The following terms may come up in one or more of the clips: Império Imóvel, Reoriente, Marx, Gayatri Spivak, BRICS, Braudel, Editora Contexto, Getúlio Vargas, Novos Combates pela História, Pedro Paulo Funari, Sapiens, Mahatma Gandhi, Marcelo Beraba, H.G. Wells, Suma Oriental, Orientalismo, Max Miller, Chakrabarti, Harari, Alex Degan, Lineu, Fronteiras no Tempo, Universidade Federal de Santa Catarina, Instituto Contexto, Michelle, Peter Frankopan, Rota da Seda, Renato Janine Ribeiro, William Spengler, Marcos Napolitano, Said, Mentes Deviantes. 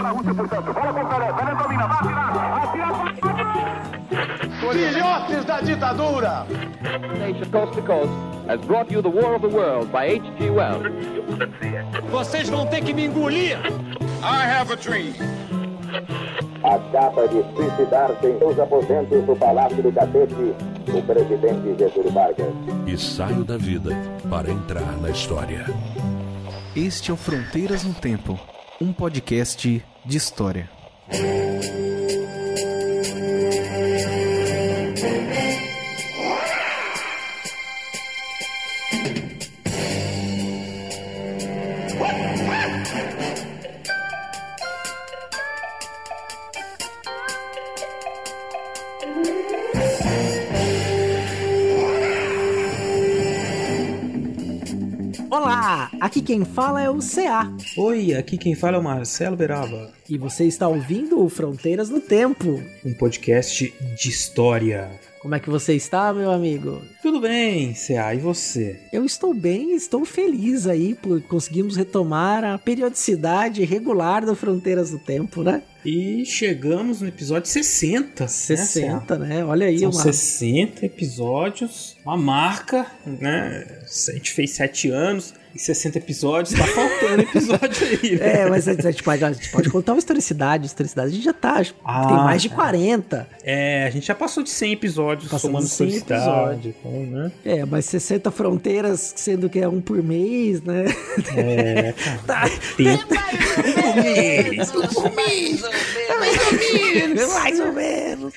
para a Rússia, portanto. Bola com o Pelé, Pelé domina, vai atirar, Filhotes da ditadura! Coast to Coast has brought you The War of the World by H.G. Wells. Vocês vão ter que me engolir! I have a dream! A capa de suicidar-se em seus aposentos do Palácio do Catete, o presidente Getúlio Vargas. E saio da vida para entrar na história. Este é o Fronteiras no Tempo, um podcast de história. Aqui quem fala é o C.A. Oi, aqui quem fala é o Marcelo Beraba. E você está ouvindo o Fronteiras no Tempo, um podcast de história. Como é que você está, meu amigo? Tudo bem, C.A., e você? Eu estou bem, estou feliz aí por conseguirmos retomar a periodicidade regular do Fronteiras do Tempo, né? E chegamos no episódio 60. 60, né? Olha aí. São 60 episódios, uma marca, né? A gente fez 7 anos e 60 episódios, tá faltando episódio aí, né? É, mas a gente pode contar uma historicidade. A gente já tá, tem mais de 40. É, a gente já passou de 100 episódios. Passando 100 episódios, então, né? É, mas 60 fronteiras, sendo que é um por mês, né? É, tá. Mais ou menos.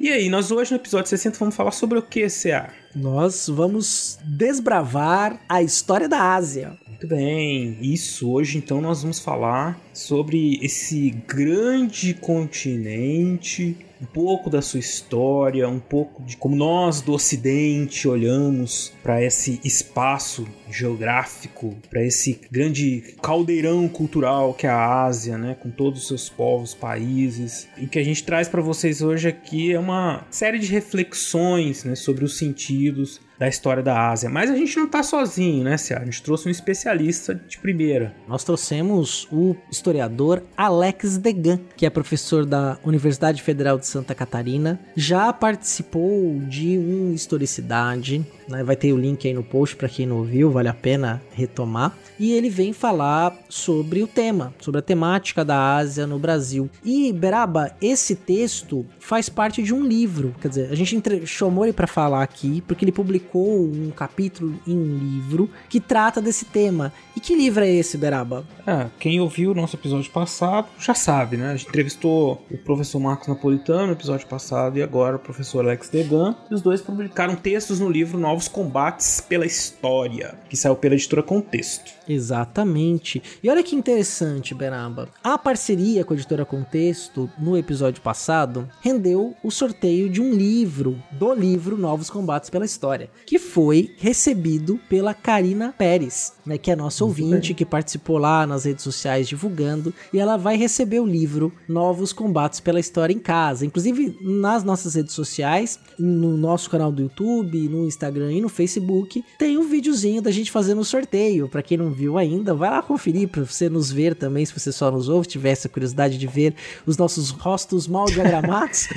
E aí, nós hoje no episódio 60 vamos falar sobre o que, C.A.? Nós vamos desbravar a história da Ásia. Muito bem, isso. Hoje então nós vamos falar sobre esse grande continente, um pouco da sua história, um pouco de como nós do Ocidente olhamos para esse espaço geográfico, para esse grande caldeirão cultural que é a Ásia, né, com todos os seus povos, países. E o que a gente traz para vocês hoje aqui é uma série de reflexões, né, sobre os sentidos da história da Ásia. Mas a gente não tá sozinho, né, Ciara? A gente trouxe um especialista de primeira. Nós trouxemos o historiador Alex Degan, que é professor da Universidade Federal de Santa Catarina. Já participou de um Historicidade, né? Vai ter o link aí no post para quem não ouviu, vale a pena retomar. E ele vem falar sobre o tema, sobre a temática da Ásia no Brasil. E, Beraba, esse texto faz parte de um livro. Quer dizer, a gente chamou ele para falar aqui, porque ele publicou um capítulo em um livro que trata desse tema. E que livro é esse, Beraba? É, quem ouviu o nosso episódio passado já sabe, né? A gente entrevistou o professor Marcos Napolitano no episódio passado e agora o professor Alex Degan. E os dois publicaram textos no livro Novos Combates pela História, que saiu pela Editora Contexto. Exatamente. E olha que interessante, Beraba. A parceria com a Editora Contexto, no episódio passado, rendeu o sorteio de um livro, do livro Novos Combates pela História, que foi recebido pela Karina Pérez, né, que é nossa ouvinte, que participou lá nas redes sociais divulgando, e ela vai receber o livro Novos Combates pela História em casa. Inclusive, nas nossas redes sociais, no nosso canal do YouTube, no Instagram e no Facebook, tem um videozinho da gente fazendo o sorteio. Pra quem não viu ainda, vai lá conferir pra você nos ver também, se você só nos ouve, tiver essa curiosidade de ver os nossos rostos mal diagramados.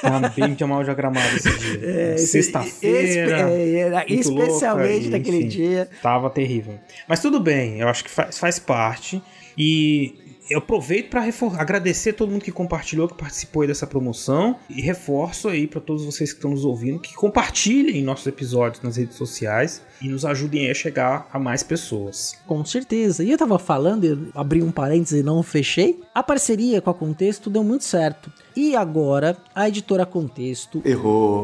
Tá bem mal diagramado esse dia. É, sexta-feira. Especialmente louca, naquele dia. Tava terrível. Mas tudo bem, eu acho que faz parte. E eu aproveito para agradecer a todo mundo que compartilhou, que participou aí dessa promoção, e reforço aí para todos vocês que estão nos ouvindo que compartilhem nossos episódios nas redes sociais e nos ajudem a chegar a mais pessoas. Com certeza. E eu tava falando, eu abri um parênteses e não fechei. A parceria com a Contexto deu muito certo. E agora a Editora Contexto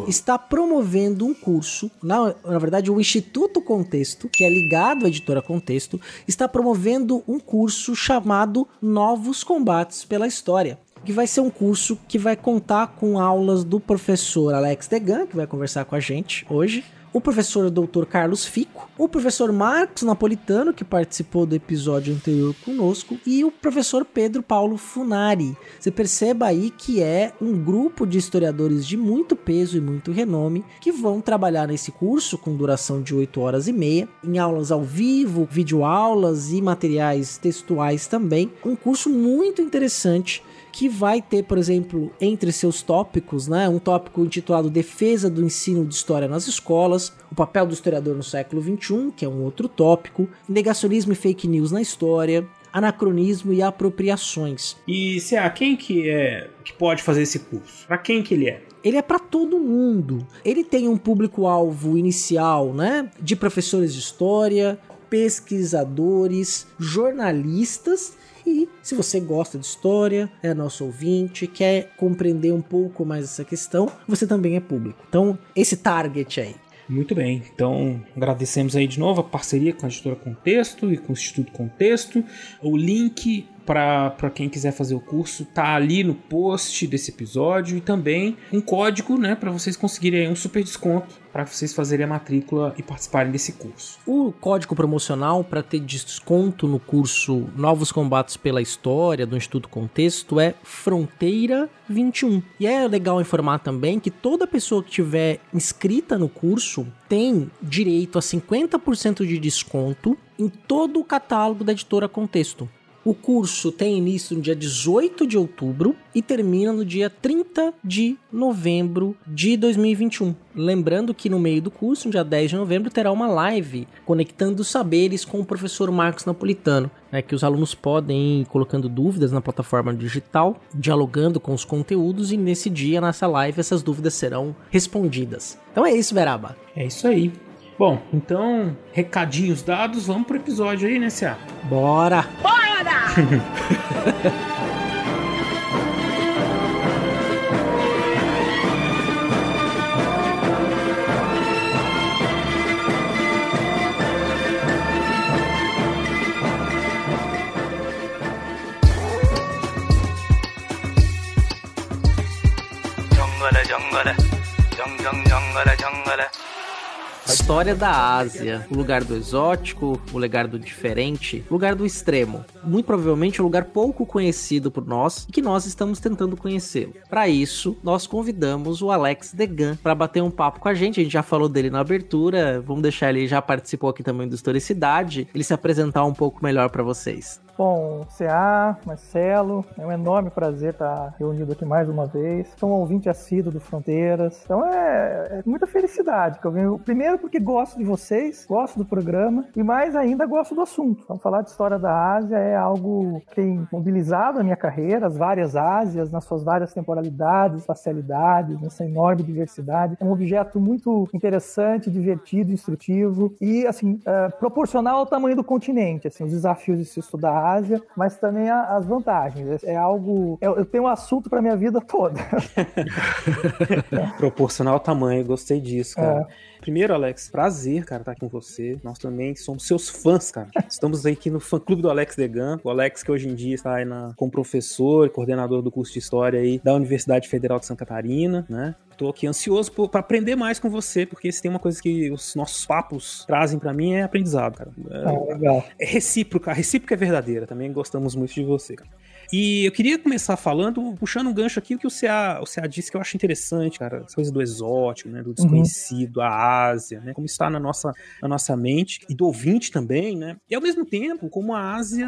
está promovendo um curso, na verdade o Instituto Contexto, que é ligado à Editora Contexto, está promovendo um curso chamado Novos Combates pela História, que vai ser um curso que vai contar com aulas do professor Alex Degan, que vai conversar com a gente hoje, o professor Dr. Carlos Fico, o professor Marcos Napolitano, que participou do episódio anterior conosco, e o professor Pedro Paulo Funari. Você perceba aí que é um grupo de historiadores de muito peso e muito renome que vão trabalhar nesse curso com duração de 8h30, em aulas ao vivo, videoaulas e materiais textuais também. Um curso muito interessante que vai ter, por exemplo, entre seus tópicos, né, um tópico intitulado Defesa do Ensino de História nas Escolas, o papel do historiador no século XXI, que é um outro tópico, negacionismo e fake news na história, anacronismo e apropriações. E, C.A., quem que é que pode fazer esse curso? Para quem que ele é? Ele é para todo mundo. Ele tem um público-alvo inicial, né, de professores de história, pesquisadores, jornalistas. E se você gosta de história, é nosso ouvinte, quer compreender um pouco mais essa questão, você também é público. Então, esse target aí. Muito bem, então agradecemos aí de novo a parceria com a Editora Contexto e com o Instituto Contexto. O link para quem quiser fazer o curso tá ali no post desse episódio, e também um código, né, para vocês conseguirem aí um super desconto para vocês fazerem a matrícula e participarem desse curso. O código promocional para ter desconto no curso Novos Combates pela História do Instituto Contexto é Fronteira 21. E é legal informar também que toda pessoa que tiver inscrita no curso tem direito a 50% de desconto em todo o catálogo da Editora Contexto. O curso tem início no dia 18 de outubro e termina no dia 30 de novembro de 2021. Lembrando que no meio do curso, no dia 10 de novembro, terá uma live conectando os saberes com o professor Marcos Napolitano, né, que os alunos podem ir colocando dúvidas na plataforma digital, dialogando com os conteúdos, e nesse dia, nessa live, essas dúvidas serão respondidas. Então é isso, Beraba. É isso aí. Bom, então, recadinhos dados, vamos pro episódio aí, né, C.A.? Bora! Bora! História da Ásia, o lugar do exótico, o lugar do diferente, o lugar do extremo. Muito provavelmente um lugar pouco conhecido por nós e que nós estamos tentando conhecê-lo. Para isso, nós convidamos o Alex Degan para bater um papo com a gente já falou dele na abertura, vamos deixar ele, já participou aqui também do Historicidade, ele se apresentar um pouco melhor para vocês. Bom, C.A., Marcelo, é um enorme prazer estar reunido aqui mais uma vez. Sou um ouvinte assíduo do Fronteiras. Então é muita felicidade que eu venho. Primeiro porque gosto de vocês, gosto do programa e mais ainda gosto do assunto. Então, falar de história da Ásia é algo que tem mobilizado a minha carreira, as várias Ásias, nas suas várias temporalidades, espacialidades, nessa enorme diversidade. É um objeto muito interessante, divertido, instrutivo e, assim, proporcional ao tamanho do continente, assim, os desafios de se estudar Ásia, mas também as vantagens. É algo... Eu tenho um assunto pra minha vida toda. Proporcional ao tamanho, gostei disso, cara. É. Primeiro, Alex, prazer, cara, estar aqui com você. Nós também somos seus fãs, cara. Estamos aqui no fã-clube do Alex Degan. O Alex, que hoje em dia está aí como professor e coordenador do curso de História aí da Universidade Federal de Santa Catarina, né? Tô aqui ansioso pra aprender mais com você, porque se tem uma coisa que os nossos papos trazem pra mim é aprendizado, cara. Legal. É recíproca, a recíproca é verdadeira. Também gostamos muito de você, cara. E eu queria começar falando, puxando um gancho aqui, o que o C.A. disse que eu acho interessante, cara, as coisas do exótico, né, do desconhecido, a Ásia, né, como está na nossa mente, e do ouvinte também, né, e ao mesmo tempo, como a Ásia,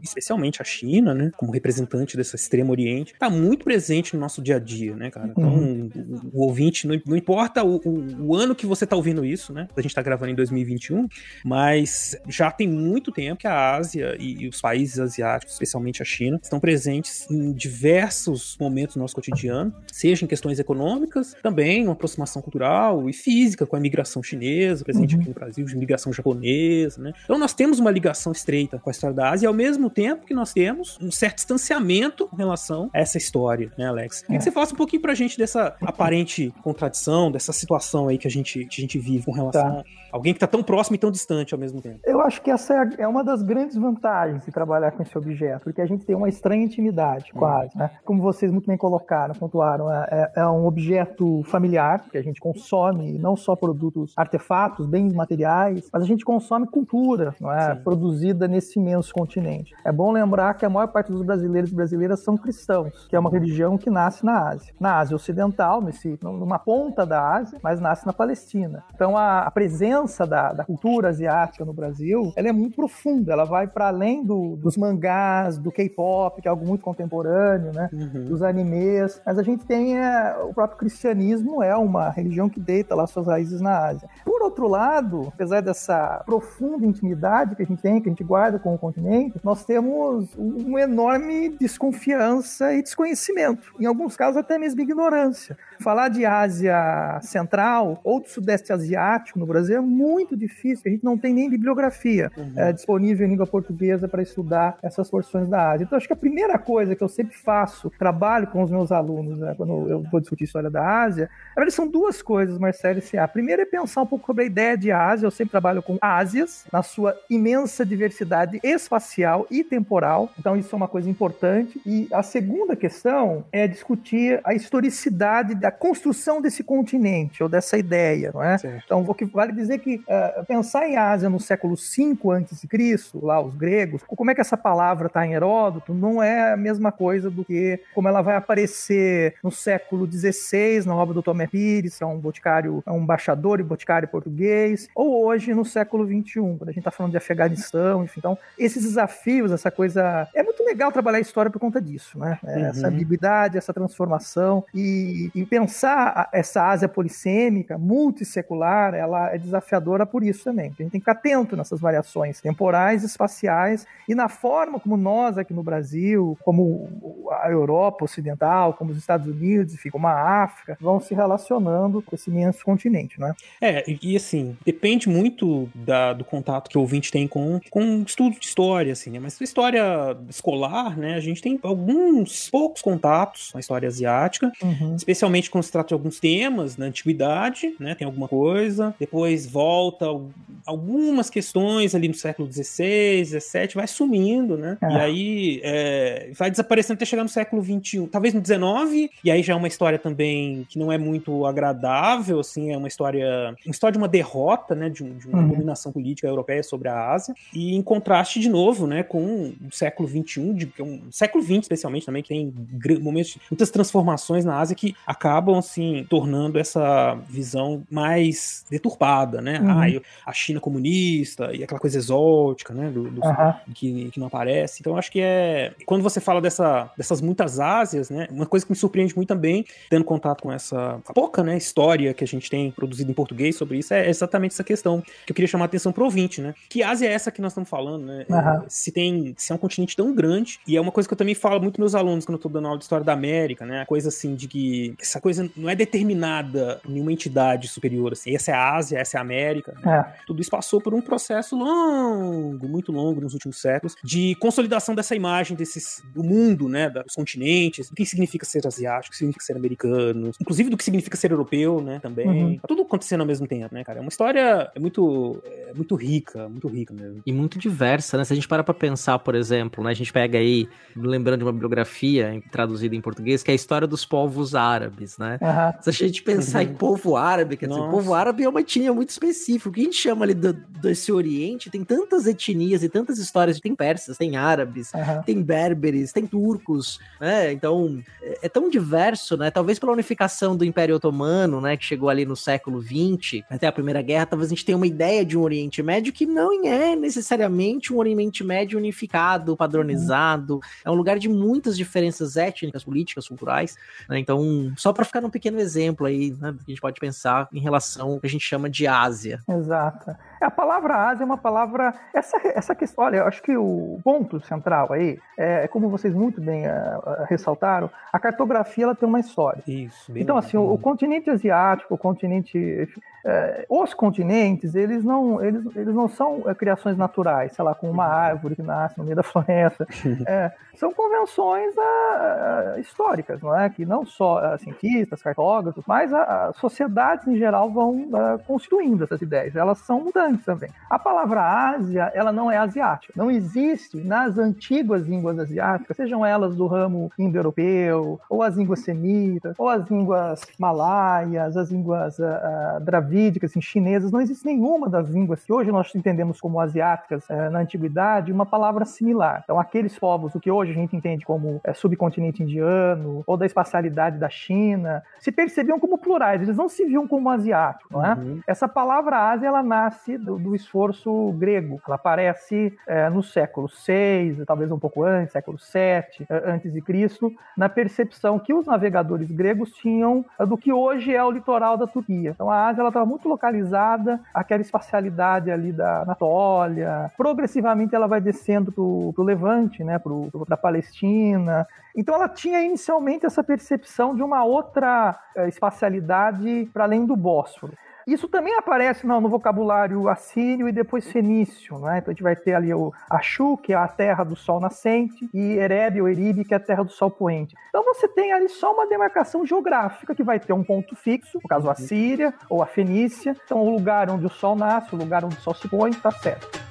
especialmente a China, né, como representante desse extremo oriente, está muito presente no nosso dia a dia, né, cara, então o ouvinte, não importa o ano que você está ouvindo isso, né, a gente está gravando em 2021, mas já tem muito tempo que a Ásia e os países asiáticos, especialmente a China, estão presentes em diversos momentos do nosso cotidiano, seja em questões econômicas, também uma aproximação cultural e física com a imigração chinesa, presente aqui no Brasil, de imigração japonesa, né? Então nós temos uma ligação estreita com a história da Ásia, e ao mesmo tempo que nós temos um certo distanciamento com relação a essa história, né, Alex? Queria que você falasse um pouquinho pra gente dessa aparente contradição dessa situação aí que a gente vive com relação a alguém que está tão próximo e tão distante ao mesmo tempo? Eu acho que essa é uma das grandes vantagens de trabalhar com esse objeto, porque a gente tem uma estranha intimidade, quase, né? Como vocês muito bem colocaram, pontuaram, é um objeto familiar, que a gente consome não só produtos, artefatos, bens materiais, mas a gente consome cultura, não é? Produzida nesse imenso continente. É bom lembrar que a maior parte dos brasileiros e brasileiras são cristãos, que é uma religião que nasce na Ásia. Na Ásia Ocidental, numa ponta da Ásia, mas nasce na Palestina. Então a presença da cultura asiática no Brasil, ela é muito profunda, ela vai para além dos mangás, do K-pop, que é algo muito contemporâneo, né? Dos animes, mas a gente tem o próprio cristianismo, é uma religião que deita lá suas raízes na Ásia. Por outro lado, apesar dessa profunda intimidade que a gente tem, que a gente guarda com o continente, nós temos uma enorme desconfiança e desconhecimento, em alguns casos até mesmo ignorância. Falar de Ásia Central ou do Sudeste Asiático no Brasil é muito difícil, a gente não tem nem bibliografia disponível em língua portuguesa para estudar essas porções da Ásia. Então acho que a primeira coisa que eu sempre faço, trabalho com os meus alunos, né, quando eu vou discutir história da Ásia, na verdade são duas coisas, Marcelo e C.A. Primeiro é pensar um pouco sobre a ideia de Ásia. Eu sempre trabalho com Ásias, na sua imensa diversidade espacial e temporal, então isso é uma coisa importante. E a segunda questão é discutir a historicidade da construção desse continente, ou dessa ideia, não é? Certo. Então, vale dizer que pensar em Ásia no século V a.C., lá os gregos, como é que essa palavra está em Heródoto, não é a mesma coisa do que como ela vai aparecer no século XVI, na obra do Tomé Pires, que é um boticário, é um embaixador e boticário português, ou hoje no século XXI, quando a gente está falando de Afeganistão, enfim. Então, esses desafios, essa coisa... É muito legal trabalhar a história por conta disso, né? Essa ambiguidade, essa transformação e pensar essa Ásia polissêmica, multissecular, ela é desafiadora por isso também. A gente tem que ficar atento nessas variações temporais, espaciais e na forma como nós aqui no Brasil, como a Europa Ocidental, como os Estados Unidos, enfim, como a África, vão se relacionando com esse imenso continente, né? E assim, depende muito do contato que o ouvinte tem com estudo de história, assim, né? Mas história escolar, né? A gente tem alguns poucos contatos com a história asiática, especialmente quando se trata de alguns temas na antiguidade, né? Tem alguma coisa, depois volta algumas questões ali no século XVI, XVII, vai sumindo, né? E aí vai desaparecendo até chegar no século XXI, talvez no XIX, e aí já é uma história também que não é muito agradável, assim, é uma história de uma derrota, né? De uma dominação política europeia sobre a Ásia, e em contraste de novo, né? Com o século XXI, século XX especialmente também, que tem momentos, muitas transformações na Ásia que acabam, assim, tornando essa visão mais deturpada, né? A China comunista e aquela coisa exótica, né? Que não aparece. Então, acho que quando você fala dessas muitas Ásias, né? Uma coisa que me surpreende muito também, tendo contato com essa pouca, né, história que a gente tem produzida em português sobre isso, é exatamente essa questão que eu queria chamar a atenção pro ouvinte, né? Que Ásia é essa que nós estamos falando, né? Se é um continente tão grande, e é uma coisa que eu também falo muito meus alunos quando eu tô dando aula de história da América, né? A coisa, assim, de que essa coisa não é determinada em uma entidade superior, assim, essa é a Ásia, essa é a América, né? Tudo isso passou por um processo longo, muito longo nos últimos séculos, de consolidação dessa imagem do mundo, né? Dos continentes, do que significa ser asiático, o que significa ser americano, inclusive do que significa ser europeu, né? Também. Tá tudo acontecendo ao mesmo tempo, né, cara? É uma história muito rica mesmo. E muito diversa, né? Se a gente para pra pensar, por exemplo, né? A gente pega aí, lembrando de uma bibliografia traduzida em português, que é a história dos povos árabes, né? Se a gente pensar em povo árabe, quer dizer, povo árabe é uma etnia muito específica. O que a gente chama ali desse Oriente, tem tantas etnias e tantas histórias, tem persas, tem árabes, tem berberes, tem turcos, né? Então, é tão diverso, né? Talvez pela unificação do Império Otomano, né? Que chegou ali no século XX, até a Primeira Guerra, talvez a gente tenha uma ideia de um Oriente Médio que não é necessariamente um Oriente Médio unificado, padronizado. É um lugar de muitas diferenças étnicas, políticas, culturais, né? Então, só para ficar num pequeno exemplo aí, né, a gente pode pensar em relação ao que a gente chama de Ásia. Exato. A palavra Ásia é uma palavra... Essa questão... Olha, eu acho que o ponto central aí, como vocês muito bem ressaltaram, a cartografia, ela tem uma história. Isso. Então, assim, o continente asiático, o continente... os continentes, eles não são criações naturais, sei lá, com uma árvore que nasce no meio da floresta. São convenções históricas, não é? Que não só, assim, que artistas, cartógrafos, mas as sociedades em geral vão constituindo essas ideias, elas são mudantes também. A palavra Ásia, ela não é asiática, não existe nas antigas línguas asiáticas, sejam elas do ramo indo-europeu, ou as línguas semitas, ou as línguas malaias, as línguas dravídicas, assim, chinesas, não existe nenhuma das línguas que hoje nós entendemos como asiáticas na antiguidade, uma palavra similar. Então aqueles povos, o que hoje a gente entende como subcontinente indiano, ou da espacialidade da China, se percebiam como plurais, eles não se viam como asiáticos, não é? Uhum. Essa palavra Ásia, ela nasce do esforço grego, ela aparece no século VI, talvez um pouco antes, século VII, antes de Cristo, na percepção que os navegadores gregos tinham do que hoje é o litoral da Turquia. Então a Ásia, ela estava muito localizada àquela espacialidade ali da Anatólia, progressivamente ela vai descendo pro Levante, né, pra Palestina. Então ela tinha inicialmente essa percepção de uma outra espacialidade para além do Bósforo. Isso também aparece no vocabulário assírio e depois fenício, né? Então a gente vai ter ali o Ashu, que é a terra do sol nascente, e Ereb ou Eribe, que é a terra do sol poente. Então você tem ali só uma demarcação geográfica que vai ter um ponto fixo, no caso a Síria ou a Fenícia. Então o lugar onde o sol nasce, o lugar onde o sol se põe, tá certo.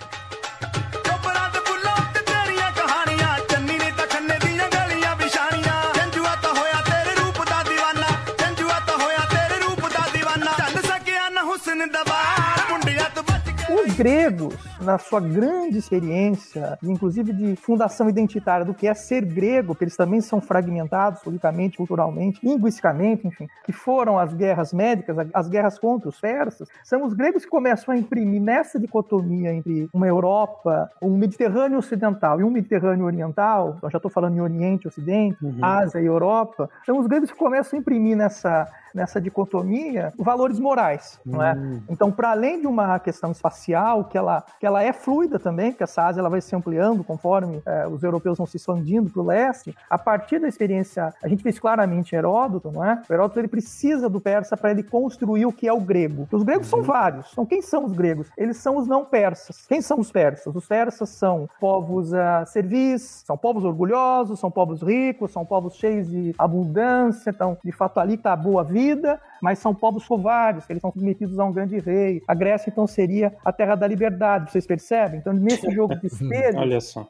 Os gregos, na sua grande experiência, inclusive de fundação identitária do que é ser grego, que eles também são fragmentados politicamente, culturalmente, linguisticamente, enfim, que foram as guerras médicas, as guerras contra os persas, são os gregos que começam a imprimir nessa dicotomia entre uma Europa, um Mediterrâneo ocidental e um Mediterrâneo oriental, então já estou falando em Oriente e Ocidente, uhum. Ásia e Europa, são os gregos que começam a imprimir nessa dicotomia, valores morais, não é? Então, para além de uma questão espacial, que ela é fluida também, porque essa Ásia ela vai se ampliando conforme os europeus vão se expandindo para o leste, a partir da experiência, a gente fez claramente Heródoto, não é? O Heródoto, ele precisa do persa para ele construir o que é o grego. Os gregos são vários. Então, quem são os gregos? Eles são os não persas. Quem são os persas? Os persas são povos servis, são povos orgulhosos, são povos ricos, são povos cheios de abundância, então, de fato, ali está a boa vida, mas são povos sovários, que eles são submetidos a um grande rei. A Grécia, então, seria a terra da liberdade, vocês percebem? Então, nesse jogo de espelho... Olha só.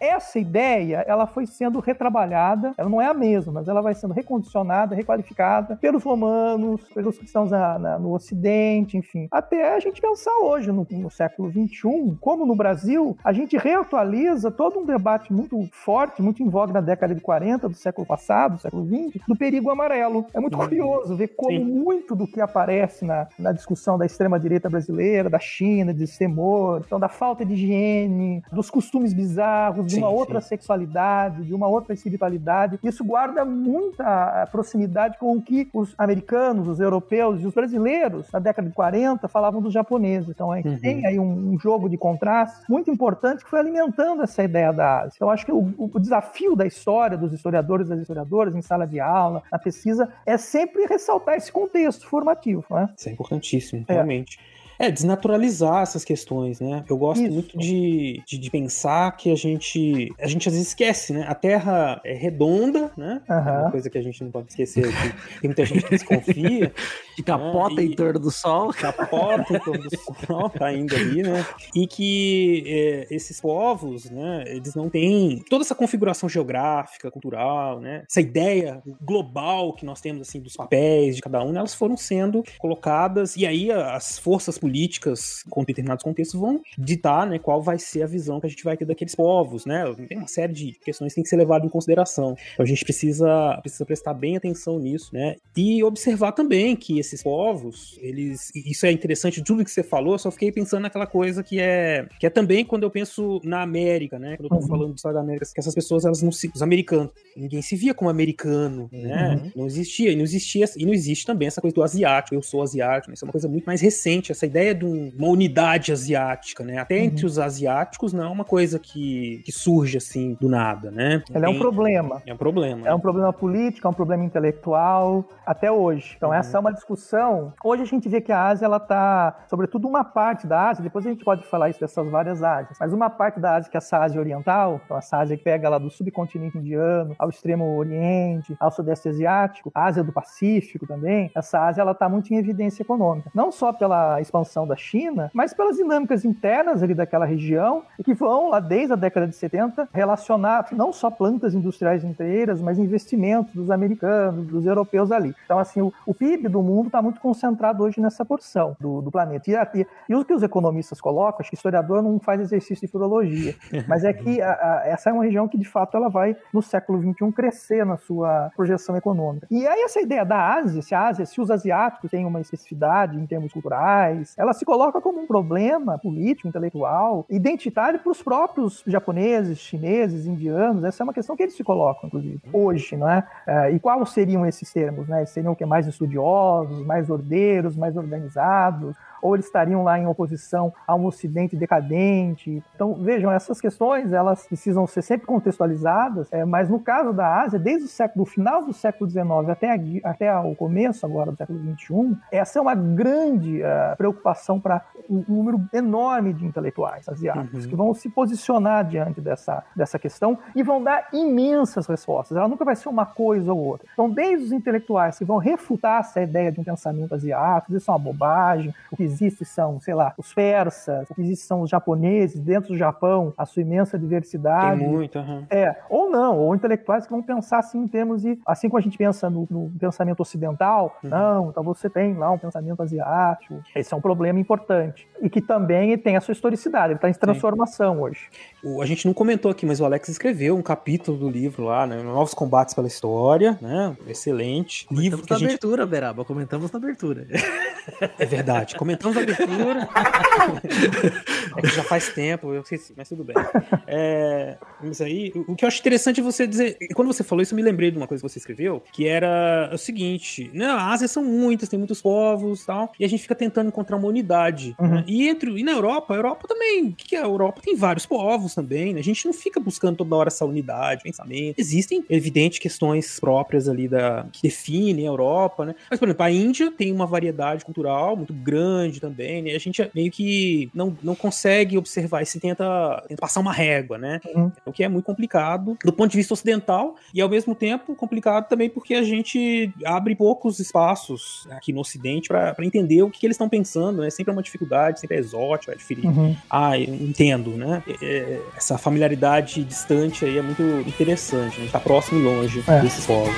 Essa ideia, ela foi sendo retrabalhada, ela não é a mesma, mas ela vai sendo recondicionada, requalificada pelos romanos, pelos cristãos no Ocidente, enfim. Até a gente pensar hoje, no século XXI, como no Brasil, a gente reatualiza todo um debate muito forte, muito em voga na década de 40 do século passado, do século XX, do perigo amarelo. É muito curioso ver como muito do que aparece na discussão da extrema-direita brasileira, da China, de temor, então da falta de higiene, dos costumes bizarros, de uma outra sexualidade, de uma outra espiritualidade. Isso guarda muita proximidade com o que os americanos, os europeus e os brasileiros, na década de 40, falavam dos japoneses. Então, a gente tem aí um jogo de contraste muito importante que foi alimentando essa ideia da Ásia. Então, acho que o desafio da história, dos historiadores e das historiadoras, em sala de aula, na pesquisa, é sempre ressaltar esse contexto formativo, né? Isso é importantíssimo, realmente. Desnaturalizar essas questões, né? Eu gosto muito de pensar que a gente às vezes esquece, né? A Terra é redonda, né? Uhum. É uma coisa que a gente não pode esquecer aqui. Tem muita gente que desconfia. Que capota em torno do Sol. Capota em torno do Sol, tá ainda ali, né? E que esses povos, né? Eles não têm toda essa configuração geográfica, cultural, né? Essa ideia global que nós temos, assim, dos papéis de cada um, né? Elas foram sendo colocadas, e aí as forças políticas, com determinados contextos, vão ditar, né, qual vai ser a visão que a gente vai ter daqueles povos, né? Tem uma série de questões que tem que ser levada em consideração. Então a gente precisa prestar bem atenção nisso, né? E observar também que esses povos, eles... Isso é interessante, tudo que você falou, eu só fiquei pensando naquela coisa que é também quando eu penso na América, né? Quando eu tô falando do Estado da América, que essas pessoas, elas não se... Os americanos, ninguém se via como americano, né? Não existia, e não existe também essa coisa do asiático, eu sou asiático, né? Isso é uma coisa muito mais recente, essa ideia de uma unidade asiática, né? Até entre os asiáticos não é uma coisa que surge assim do nada, né? Ela é um problema. É um problema. É um problema político, é um problema intelectual, até hoje. Então essa é uma discussão. Hoje a gente vê que a Ásia, ela tá, sobretudo uma parte da Ásia, depois a gente pode falar isso dessas várias Ásias, mas uma parte da Ásia, que é essa Ásia Oriental, então essa Ásia que pega lá do subcontinente indiano, ao extremo oriente, ao sudeste asiático, Ásia do Pacífico também, essa Ásia, ela tá muito em evidência econômica. Não só pela expansão da China, mas pelas dinâmicas internas ali daquela região, que vão lá desde a década de 70 relacionar não só plantas industriais inteiras, mas investimentos dos americanos, dos europeus ali. Então, assim, o PIB do mundo está muito concentrado hoje nessa porção do planeta. E o que os economistas colocam, acho que o historiador não faz exercício de futurologia, mas é que essa é uma região que, de fato, ela vai, no século XXI, crescer na sua projeção econômica. E aí essa ideia da Ásia, se os asiáticos têm uma especificidade em termos culturais, ela se coloca como um problema político, intelectual, identitário para os próprios japoneses, chineses, indianos. Essa é uma questão que eles se colocam, inclusive, hoje, não é? E quais seriam esses termos, né? Seriam o que? Mais estudiosos, mais ordeiros, mais organizados, ou eles estariam lá em oposição a um ocidente decadente? Então, vejam, essas questões, elas precisam ser sempre contextualizadas, mas no caso da Ásia, desde o final do século XIX até o começo agora do século XXI, essa é uma grande preocupação para um número enorme de intelectuais asiáticos, que vão se posicionar diante dessa questão e vão dar imensas respostas. Ela nunca vai ser uma coisa ou outra. Então, desde os intelectuais que vão refutar essa ideia de um pensamento asiático, isso é uma bobagem, o que existe são, sei lá, os persas, o que existe são os japoneses, dentro do Japão, a sua imensa diversidade. Tem muito, ou não, ou intelectuais que vão pensar assim em termos de, assim como a gente pensa no pensamento ocidental, não, então você tem lá um pensamento asiático, esse é um problema importante, e que também tem a sua historicidade, ele está em transformação hoje. A gente não comentou aqui, mas o Alex escreveu um capítulo do livro lá, né, Novos Combates pela História, né, excelente. Comentamos livro que na abertura, Beraba, comentamos na abertura. É verdade, comentamos a abertura. É que já faz tempo, eu esqueci, mas tudo bem. Mas aí, o que eu acho interessante é você dizer, quando você falou isso, eu me lembrei de uma coisa que você escreveu, que era o seguinte, né, a Ásia são muitas, tem muitos povos e tal, e a gente fica tentando encontrar uma unidade. Né, e na Europa, a Europa também, o que é a Europa? Tem vários povos também, né, a gente não fica buscando toda hora essa unidade, pensamento. Existem, evidente, questões próprias ali que definem a Europa, né, mas, por exemplo, a Índia tem uma variedade cultural muito grande também, né, a gente meio que não consegue observar e se tenta passar uma régua, né? O que é muito complicado do ponto de vista ocidental e, ao mesmo tempo, complicado também porque a gente abre poucos espaços aqui no Ocidente para entender o que eles estão pensando, né? Sempre é uma dificuldade, sempre é exótico, é diferente. Eu entendo, né? Essa familiaridade distante aí é muito interessante, né? Tá próximo e longe desses povos.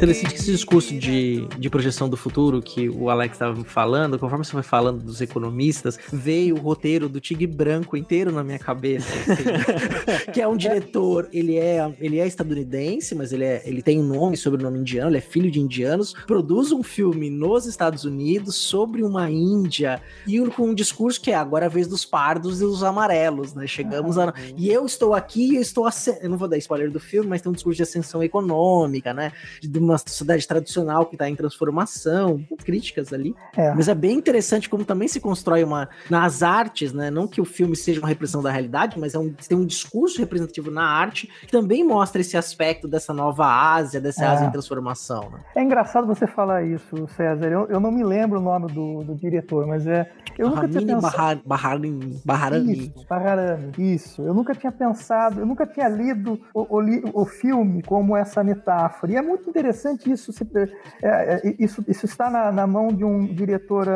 Interessante que esse discurso de projeção do futuro que o Alex estava falando, conforme você foi falando dos economistas, veio o roteiro do Tigre Branco inteiro na minha cabeça, assim, que é um diretor, ele é estadunidense, mas ele tem nome e sobrenome indiano, ele é filho de indianos, produz um filme nos Estados Unidos sobre uma Índia, e com um discurso que é agora a vez dos pardos e dos amarelos, né, chegamos a... E eu estou aqui, eu não vou dar spoiler do filme, mas tem um discurso de ascensão econômica, né, de uma sociedade tradicional que está em transformação, com críticas ali. Mas é bem interessante como também se constrói nas artes, né? Não que o filme seja uma representação da realidade, mas tem um discurso representativo na arte que também mostra esse aspecto dessa nova Ásia, dessa Ásia em transformação. Né? É engraçado você falar isso, César. Eu não me lembro o nome do diretor, mas eu nunca tinha pensado... Baharami. Isso. Eu nunca tinha pensado, eu nunca tinha lido o filme como essa metáfora. E é muito interessante interessante isso. Isso está na mão de um diretor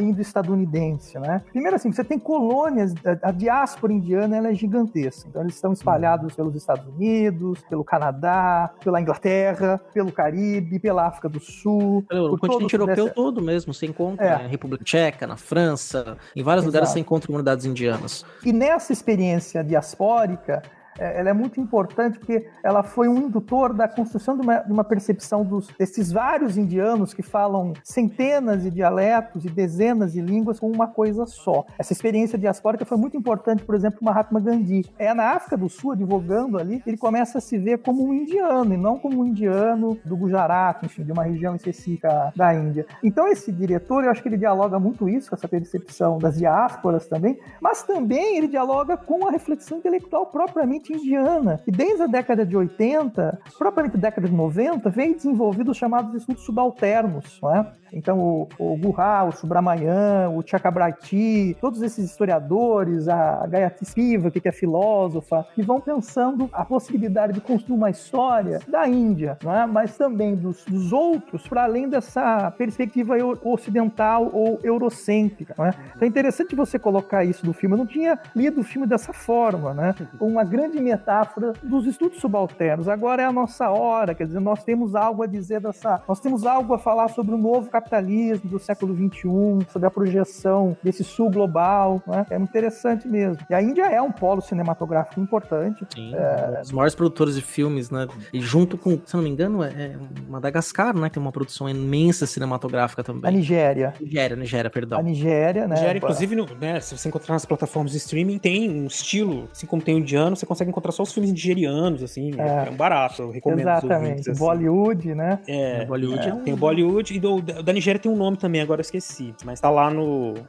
indo-estadunidense, né? Primeiro, assim, você tem colônias, a diáspora indiana, ela é gigantesca. Então, eles estão espalhados pelos Estados Unidos, pelo Canadá, pela Inglaterra, pelo Caribe, pela África do Sul. O continente europeu todo mesmo, você encontra na República Tcheca, na França, em vários lugares você encontra comunidades indianas. E nessa experiência diaspórica, ela é muito importante porque ela foi um indutor da construção de uma percepção desses vários indianos que falam centenas de dialetos e dezenas de línguas com uma coisa só. Essa experiência diaspórica foi muito importante, por exemplo, para Mahatma Gandhi. Na África do Sul, advogando ali, ele começa a se ver como um indiano e não como um indiano do Gujarat, enfim, de uma região específica da Índia. Então esse diretor, eu acho que ele dialoga muito isso, com essa percepção das diásporas também, mas também ele dialoga com a reflexão intelectual propriamente indiana, e desde a década de 80, propriamente década de 90, vem desenvolvido os chamados estudos subalternos, não é? Então o Guha, o Subramanian, o Chakrabarti, todos esses historiadores, a Gayatri Spivak, que é filósofa, que vão pensando a possibilidade de construir uma história da Índia, não é? Mas também dos outros, para além dessa perspectiva ocidental ou eurocêntrica, não é? Então é interessante você colocar isso no filme. Eu não tinha lido o filme dessa forma, né? Uma grande metáfora dos estudos subalternos. Agora é a nossa hora, quer dizer, nós temos algo a dizer nós temos algo a falar sobre o novo capitalismo do século XXI, sobre a projeção desse sul global, né? É interessante mesmo. E a Índia é um polo cinematográfico importante. Sim, os maiores produtores de filmes, né? E junto com, se não me engano, é Madagascar, né? Que tem uma produção imensa cinematográfica também. A Nigéria. Nigéria. A Nigéria, né? Nigéria, inclusive, né, se você encontrar nas plataformas de streaming, tem um estilo, assim como tem o indiano, você consegue encontrar só os filmes nigerianos, assim, é um barato, eu recomendo. Exatamente, assim. Bollywood, né? Bollywood tem o Bollywood, e da Nigéria tem um nome também, agora eu esqueci, mas tá lá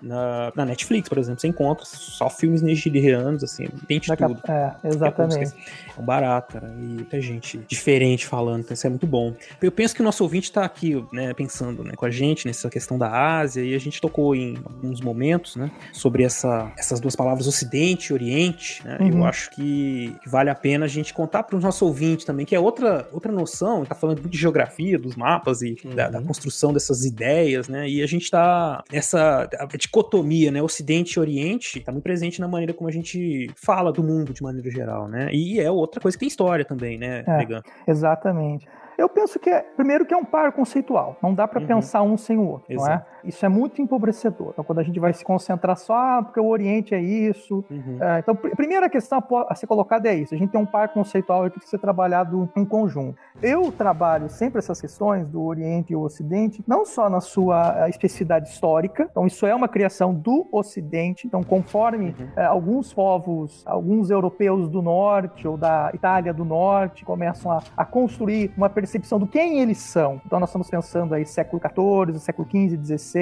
na Netflix, por exemplo, você encontra só filmes nigerianos, assim, tem de tudo. Exatamente. É um barato, cara, e muita gente diferente falando, então isso é muito bom. Eu penso que o nosso ouvinte tá aqui, né, pensando, né, com a gente nessa questão da Ásia, e a gente tocou em alguns momentos, né, sobre essas duas palavras, Ocidente e Oriente, né, eu acho que vale a pena a gente contar para os nossos ouvintes também, que é outra noção, está falando muito de geografia, dos mapas e da construção dessas ideias, né? E a gente está essa dicotomia, né? Ocidente e Oriente está muito presente na maneira como a gente fala do mundo de maneira geral, né? E é outra coisa que tem história também, né, Degan? Exatamente. Eu penso que, primeiro, que é um par conceitual. Não dá para pensar um sem o outro, não é? Isso é muito empobrecedor. Então, quando a gente vai se concentrar só, porque o Oriente é isso. Então, a primeira questão a ser colocada é isso. A gente tem um par conceitual e tudo que ser trabalhado em conjunto. Eu trabalho sempre essas questões do Oriente e o Ocidente, não só na sua especificidade histórica. Então, isso é uma criação do Ocidente. Então, conforme alguns povos, alguns europeus do Norte ou da Itália do Norte começam a construir uma percepção do quem eles são. Então, nós estamos pensando aí século XIV, século XV, XVI,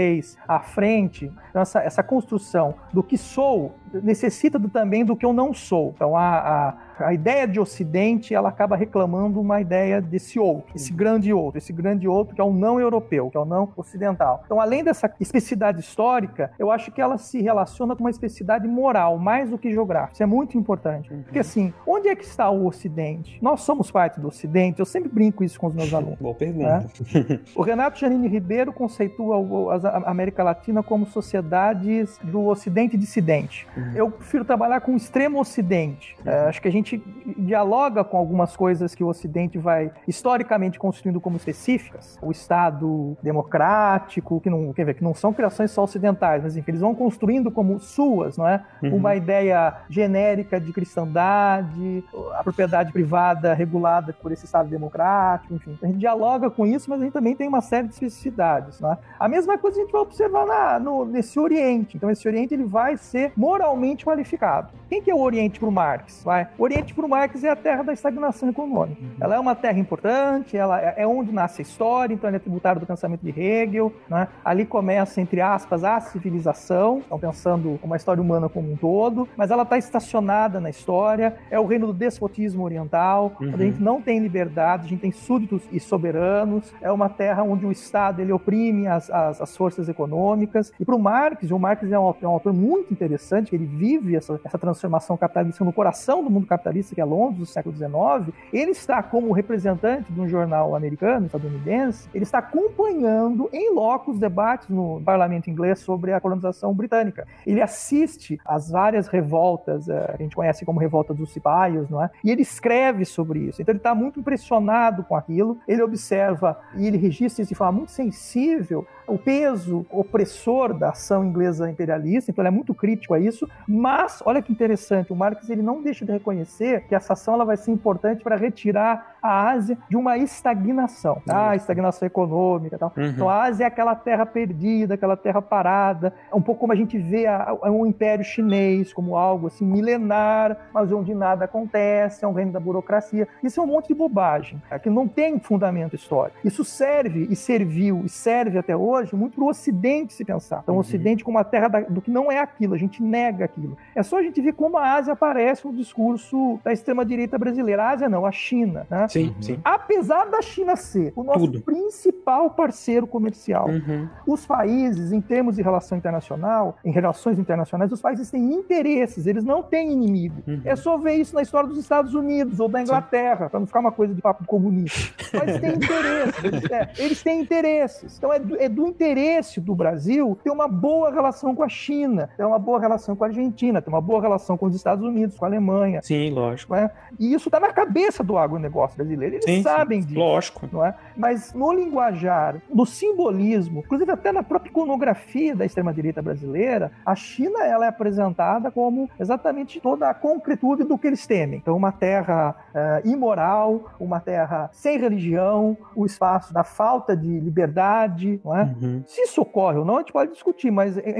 à frente. Então, essa construção do que sou necessita também do que eu não sou. Então, a ideia de Ocidente, ela acaba reclamando uma ideia desse outro, esse grande outro que é o não europeu, que é o não ocidental. Então, além dessa especificidade histórica, eu acho que ela se relaciona com uma especificidade moral, mais do que geográfica. Isso é muito importante. Porque, assim, onde é que está o Ocidente? Nós somos parte do Ocidente? Eu sempre brinco isso com os meus alunos. Boa pergunta. Né? O Renato Janine Ribeiro conceitua a América Latina como sociedades do Ocidente e dissidente. Eu prefiro trabalhar com o extremo Ocidente. Acho que a gente dialoga com algumas coisas que o Ocidente vai historicamente construindo como específicas, o Estado democrático, que não são criações só ocidentais, mas enfim, eles vão construindo como suas, não é? Uma ideia genérica de cristandade, a propriedade privada regulada por esse Estado democrático, enfim. A gente dialoga com isso, mas a gente também tem uma série de especificidades, não é? A mesma coisa a gente vai observar nesse Oriente. Então, esse Oriente, ele vai ser moralmente qualificado. Quem que é o Oriente para o Marx? O Oriente para o Marx é a terra da estagnação econômica. Ela é uma terra importante, ela é onde nasce a história, então ela é tributária do pensamento de Hegel, né? Ali começa, entre aspas, a civilização, estão pensando uma história humana como um todo, mas ela está estacionada na história, é o reino do despotismo oriental, onde a gente não tem liberdade, a gente tem súditos e soberanos, é uma terra onde o Estado, ele oprime as forças econômicas, e para o Marx, o Marx é um autor muito interessante, ele vive essa transformação capitalista no coração do mundo capitalista, capitalista, que é Londres, do século XIX, ele está, como representante de um jornal americano, estadunidense, ele está acompanhando em loco os debates no parlamento inglês sobre a colonização britânica. Ele assiste às várias revoltas, a gente conhece como revolta dos cipaios, não é? E ele escreve sobre isso. Então ele está muito impressionado com aquilo, ele observa e ele registra isso de forma muito sensível o peso opressor da ação inglesa imperialista, então ele é muito crítico a isso, mas, olha que interessante, o Marx ele não deixa de reconhecer que essa ação ela vai ser importante para retirar a Ásia de uma estagnação, tá? Estagnação econômica e tal. Uhum. Então a Ásia é aquela terra perdida, aquela terra parada, é um pouco como a gente vê um império chinês como algo assim milenar, mas onde nada acontece, é um reino da burocracia. Isso é um monte de bobagem, tá? Que não tem fundamento histórico. Isso serve e serviu e serve até hoje muito para o Ocidente se pensar. Então, o Ocidente como a terra do que não é aquilo, a gente nega aquilo. É só a gente ver como a Ásia aparece no discurso da extrema-direita brasileira. A Ásia não, a China, né? Sim, sim. Apesar da China ser o nosso principal parceiro comercial, os países, em termos de relação internacional, em relações internacionais, os países têm interesses, eles não têm inimigo. É só ver isso na história dos Estados Unidos ou da Inglaterra, para não ficar uma coisa de papo comunista. Mas tem interesses, eles têm interesses. Então, é do interesse do Brasil ter uma boa relação com a China, ter uma boa relação com a Argentina, ter uma boa relação com os Estados Unidos, com a Alemanha. Sim, lógico. Não é? E isso está na cabeça do agronegócio brasileiro. Eles sabem disso. Lógico. Não é? Mas no linguajar, no simbolismo, inclusive até na própria iconografia da extrema-direita brasileira, a China ela é apresentada como exatamente toda a concretude do que eles temem. Então, uma terra imoral, uma terra sem religião, o espaço da falta de liberdade, não é? Se isso ocorre ou não, a gente pode discutir, mas é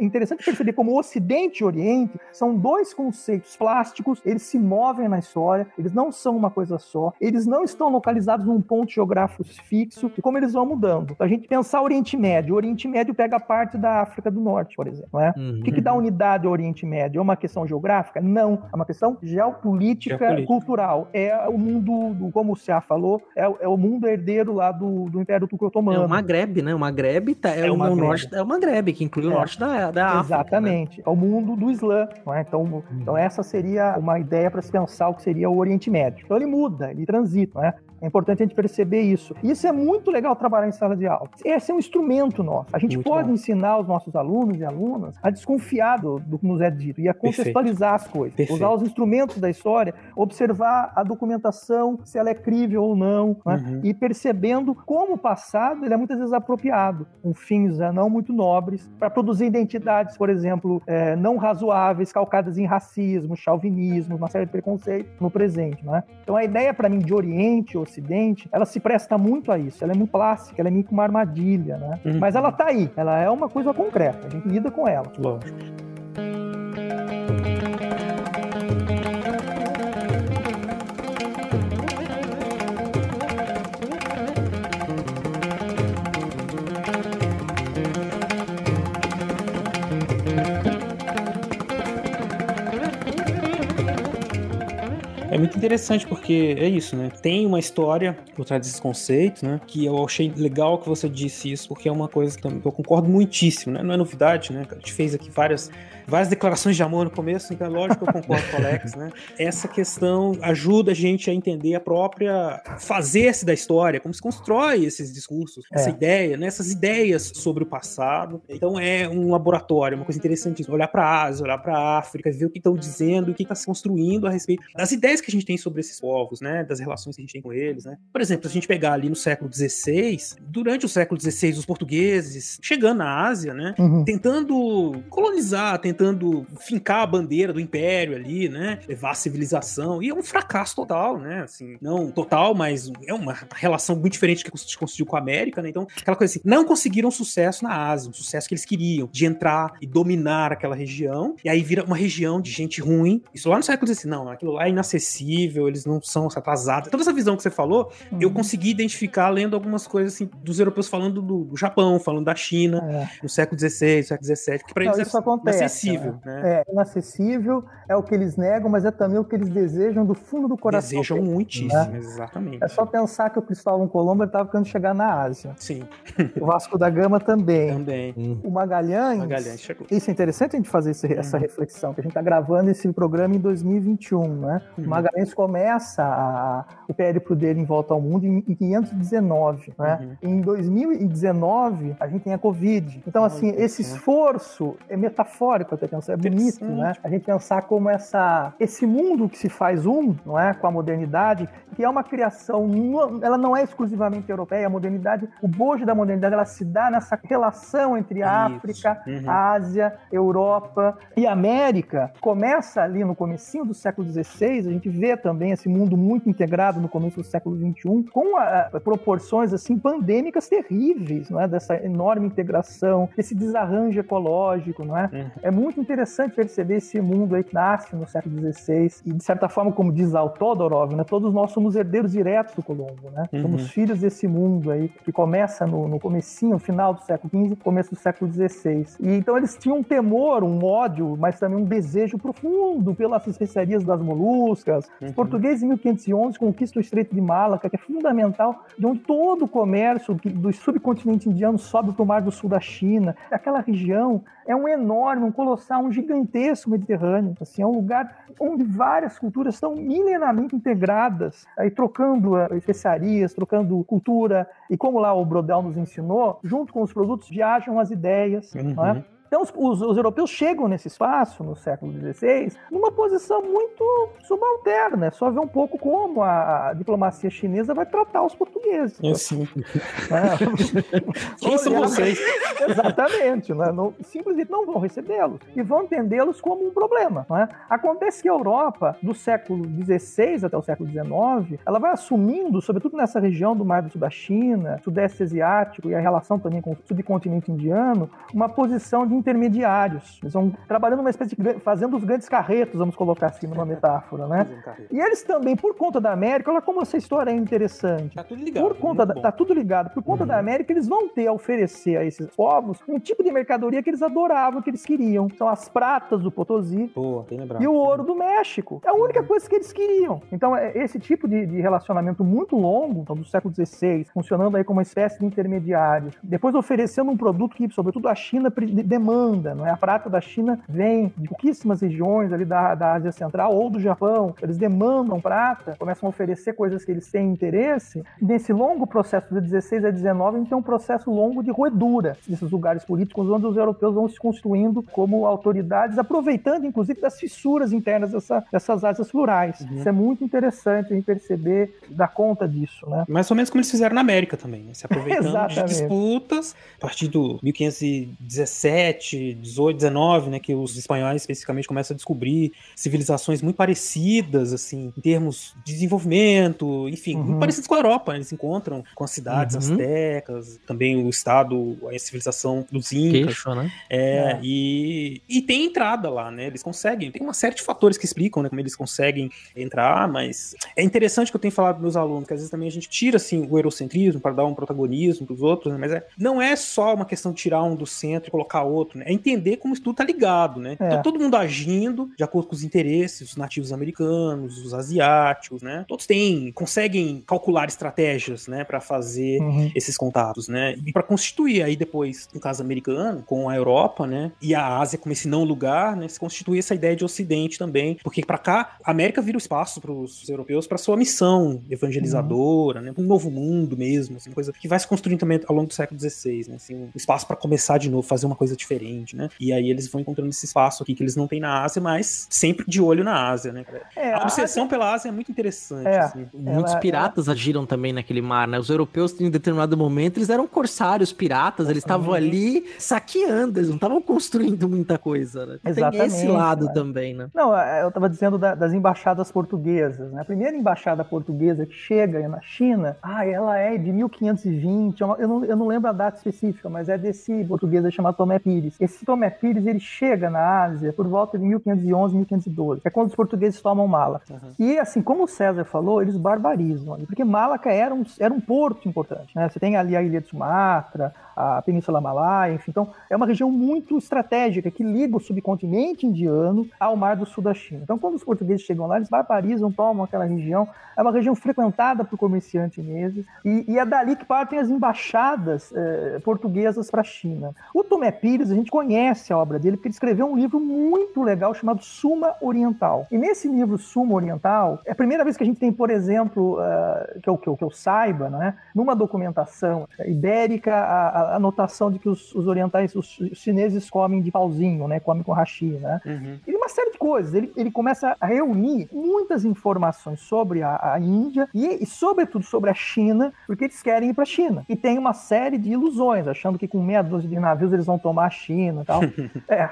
interessante perceber como o Ocidente e o Oriente são dois conceitos plásticos, eles se movem na história, eles não são uma coisa só, eles não estão localizados num ponto geográfico fixo, e como eles vão mudando. Então, a gente pensar o Oriente Médio pega parte da África do Norte, por exemplo, não é? O que dá unidade ao Oriente Médio? É uma questão geográfica? Não. É uma questão geopolítica, cultural. É o mundo, como o C.A. falou, é o mundo herdeiro lá do Império Turco-Otomano. É o Magreb, né? O Magreb é o Magreb, que inclui o norte da África. Exatamente. Né? É o mundo do Islã. Não é? Então, essa seria uma ideia para se pensar o que seria o Oriente Médio. Então, ele muda, ele transita, não é? É importante a gente perceber isso. Isso é muito legal trabalhar em sala de aula. Esse é um instrumento nosso. A gente pode ensinar os nossos alunos e alunas a desconfiar do que nos é dito e a contextualizar as coisas. Usar os instrumentos da história, observar a documentação, se ela é crível ou não, né? E percebendo como o passado ele é muitas vezes apropriado, com fins não muito nobres, para produzir identidades, por exemplo, não razoáveis, calcadas em racismo, chauvinismo, uma série de preconceitos no presente. Né? Então a ideia para mim de Oriente ou Ocidente, ela se presta muito a isso, ela é muito plástica, ela é meio que uma armadilha, né? Mas ela tá aí, ela é uma coisa concreta, a gente lida com ela. Lógico. É muito interessante porque é isso, né? Tem uma história por trás desses conceitos, né? Que eu achei legal que você disse isso, porque é uma coisa que eu concordo muitíssimo, né? Não é novidade, né? A gente fez aqui várias declarações de amor no começo, então é lógico que eu concordo com o Alex, né? Essa questão ajuda a gente a entender a própria fazer-se da história, como se constrói esses discursos, essa ideia, né? Essas ideias sobre o passado. Então é um laboratório, uma coisa interessantíssima. Olhar para a Ásia, olhar para a África, ver o que estão dizendo, o que está se construindo a respeito das ideias que a gente tem sobre esses povos, né? Das relações que a gente tem com eles, né? Por exemplo, se a gente pegar ali no século XVI, durante o século XVI, os portugueses chegando na Ásia, né? Tentando colonizar, tentando fincar a bandeira do império ali, né? Levar a civilização. E é um fracasso total, né? Assim, não total, mas é uma relação muito diferente que a gente conseguiu com a América, né? Então, aquela coisa assim, não conseguiram sucesso na Ásia, o sucesso que eles queriam, de entrar e dominar aquela região, e aí vira uma região de gente ruim. Isso lá no século XVI, não, aquilo lá é inacessível, eles não são atrasados. Toda essa visão que você falou, eu consegui identificar lendo algumas coisas assim, dos europeus falando do Japão, falando da China, no século XVI, século XVII. Que pra eles isso acontece. inacessível, né? É inacessível, é o que eles negam, mas é também o que eles desejam do fundo do coração. Desejam deles, muitíssimo, né? Exatamente. É só pensar que o Cristóvão Colombo estava querendo chegar na Ásia. Sim. O Vasco da Gama também. Também. O Magalhães. Magalhães chegou. Isso é interessante a gente fazer essa reflexão, que a gente está gravando esse programa em 2021, né? O Magalhães começa o périplo dele em volta ao mundo em 519, né? Em 2019, a gente tem a Covid. Então, assim, esse esforço é metafórico, até pensar, é bonito, né? A gente pensar como esse mundo que se faz não é? Com a modernidade, que é uma criação, ela não é exclusivamente europeia, a modernidade, o bojo da modernidade, ela se dá nessa relação entre a África, a Ásia, Europa e América. Começa ali no comecinho do século XVI, a gente vê também esse mundo muito integrado no começo do século XXI, com proporções assim pandêmicas terríveis, não é? Dessa enorme integração, esse desarranjo ecológico, não é? É muito interessante perceber esse mundo aí que nasce no século XVI e, de certa forma, como diz lá o Todorov, né? Todos nós somos herdeiros diretos do Colombo, né? Somos filhos desse mundo aí que começa no comecinho, final do século XV, começo do século XVI. E então eles tinham um temor, um ódio, mas também um desejo profundo pelas especiarias das Moluscas. Os portugueses em 1511 conquistam o Estreito de Malaca, que é fundamental, de onde todo o comércio do subcontinente indiano sobe para o mar do sul da China. Aquela região é um enorme, um colossal, um gigantesco Mediterrâneo. Assim, é um lugar onde várias culturas estão milenarmente integradas, aí trocando especiarias, trocando cultura. E como lá o Braudel nos ensinou, junto com os produtos viajam as ideias, não é? Então, os europeus chegam nesse espaço, no século XVI, numa posição muito subalterna. É só ver um pouco como a diplomacia chinesa vai tratar os portugueses. É assim. Quem são vocês? Exatamente. Né? Simplesmente não vão recebê-los e vão entendê-los como um problema. Né? Acontece que a Europa, do século XVI até o século XIX, ela vai assumindo, sobretudo nessa região do Mar do Sul da China, Sudeste Asiático e a relação também com o subcontinente indiano, uma posição de intermediários. Eles vão trabalhando uma espécie de... fazendo os grandes carretos, vamos colocar assim numa metáfora, né? E eles também, por conta da América, olha como essa história é interessante. Tá tudo ligado. Tá tudo ligado. Por conta da América, eles vão ter a oferecer a esses povos um tipo de mercadoria que eles adoravam, que eles queriam. São as pratas do Potosí e o ouro do México. É a única coisa que eles queriam. Então, esse tipo de relacionamento muito longo, então, do século XVI, funcionando aí como uma espécie de intermediário, depois oferecendo um produto que, sobretudo, a China demanda, não é? A prata da China vem de pouquíssimas regiões ali da Ásia Central ou do Japão. Eles demandam prata, começam a oferecer coisas que eles têm interesse. Nesse longo processo de 16 a 19, a gente tem um processo longo de roedura desses lugares políticos, onde os europeus vão se construindo como autoridades, aproveitando, inclusive, das fissuras internas dessas áreas rurais. Isso é muito interessante a gente perceber, dar conta disso, né? Mais ou menos como eles fizeram na América também, né? Se aproveitando de disputas. A partir do 1517, 18, 19, né, que os espanhóis especificamente começam a descobrir civilizações muito parecidas, assim, em termos de desenvolvimento, enfim, muito parecidas com a Europa, né? Eles encontram com as cidades astecas, também o estado, a civilização dos incas. Queixo, né? E tem entrada lá, né, eles conseguem, tem uma série de fatores que explicam, né, como eles conseguem entrar, mas é interessante que eu tenho falado para meus alunos, que às vezes também a gente tira, assim, o eurocentrismo para dar um protagonismo para os outros, né, mas não é só uma questão de tirar um do centro e colocar outro, né? É entender como isso tudo tá ligado, né? Então, todo mundo agindo de acordo com os interesses, os nativos americanos, os asiáticos, né? Todos conseguem calcular estratégias, né, para fazer esses contatos, né? E para constituir aí depois, no caso americano, com a Europa, né, e a Ásia como esse não lugar, né, se constituir essa ideia de Ocidente também, porque para cá a América vira o espaço para os europeus para sua missão evangelizadora, né, para um novo mundo mesmo, assim, uma coisa que vai se construindo também ao longo do século XVI, né, assim, um espaço para começar de novo, fazer uma coisa diferente, né? E aí eles vão encontrando esse espaço aqui que eles não têm na Ásia, mas sempre de olho na Ásia, né? A obsessão pela Ásia é muito interessante. Assim. Muitos piratas agiram também naquele mar, né? Os europeus, em determinado momento, eles eram corsários, piratas, eles estavam ali saqueando, eles não estavam construindo muita coisa, né? Tem esse lado também, né? Não, eu estava dizendo das embaixadas portuguesas, né? A primeira embaixada portuguesa que chega na China, ela é de 1520, eu não lembro a data específica, mas é desse português chamado Tomé Pires. Pires. Esse Tomé Pires, ele chega na Ásia por volta de 1511, 1512. É quando os portugueses tomam Malaca. Uhum. E, assim, como o César falou, eles barbarizam ali, porque Malaca era um porto importante, né? Você tem ali a Ilha de Sumatra, a Península Malaya, enfim. Então, é uma região muito estratégica que liga o subcontinente indiano ao mar do sul da China. Então, quando os portugueses chegam lá, eles barbarizam, tomam aquela região. É uma região frequentada por comerciantes chineses e é dali que partem as embaixadas portuguesas para a China. O Tomé Pires, a gente conhece a obra dele porque ele escreveu um livro muito legal chamado Suma Oriental. E nesse livro Suma Oriental, é a primeira vez que a gente tem, por exemplo, que eu saiba, né, numa documentação ibérica, a notação de que os orientais, os chineses comem de pauzinho, né? Comem com hashi, né? Uhum. E uma série de coisas. Ele começa a reunir muitas informações sobre a Índia e, sobretudo, sobre a China, porque eles querem ir para a China. E tem uma série de ilusões, achando que com meia dúzia de navios eles vão tomar a China e tal.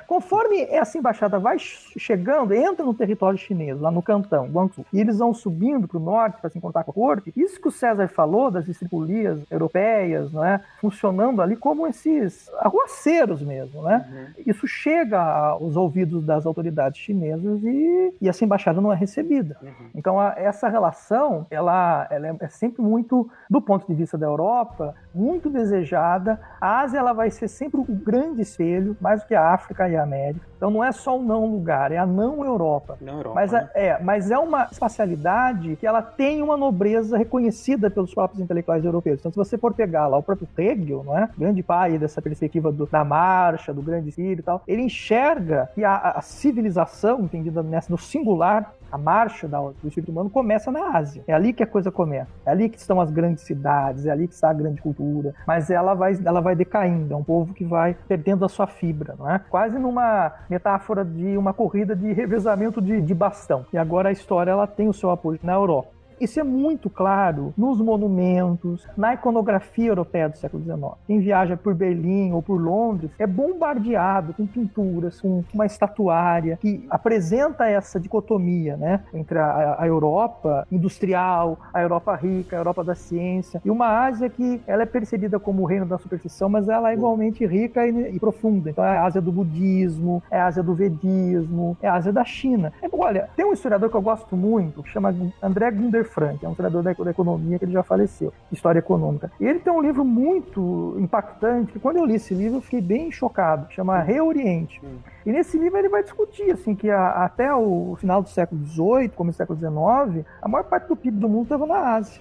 Conforme essa embaixada vai chegando, entra no território chinês, lá no Cantão, Guangzhou, e eles vão subindo para o norte para se encontrar com a corte. Isso que o César falou das estripulias europeias, né? Funcionando ali como esses aguaceiros mesmo, né? Uhum. Isso chega aos ouvidos das autoridades chinesas e essa embaixada não é recebida. Uhum. Então, essa relação, ela é sempre muito, do ponto de vista da Europa, muito desejada. A Ásia, ela vai ser sempre um grande espelho, mais do que a África e a América. Então, não é só um não lugar, é a não Europa. Não Europa, mas, né? Mas é uma espacialidade que ela tem uma nobreza reconhecida pelos próprios intelectuais europeus. Então, se você for pegar lá o próprio Hegel, não é? Grande pai dessa perspectiva da marcha, do grande espírito e tal, ele enxerga que a civilização, entendida no singular, a marcha do espírito humano começa na Ásia. É ali que a coisa começa. É ali que estão as grandes cidades, é ali que está a grande cultura. Mas ela vai decaindo. É um povo que vai perdendo a sua fibra, não é? Quase numa metáfora de uma corrida de revezamento de bastão. E agora a história ela tem o seu apoio na Europa. Isso é muito claro nos monumentos, na iconografia europeia do século XIX. Quem viaja por Berlim ou por Londres é bombardeado com pinturas, com uma estatuária que apresenta essa dicotomia, né, entre a Europa industrial, a Europa rica, a Europa da ciência, e uma Ásia que ela é percebida como o reino da superstição, mas ela é igualmente rica e profunda. Então é a Ásia do budismo, é a Ásia do vedismo, é a Ásia da China. Olha, tem um historiador que eu gosto muito, que chama André Gunder Frank, é um historiador da economia que ele já faleceu, História Econômica. E ele tem um livro muito impactante, que quando eu li esse livro eu fiquei bem chocado, que chama Reoriente. E nesse livro ele vai discutir assim, que até o final do século XVIII, começo do século XIX, a maior parte do PIB do mundo estava na Ásia.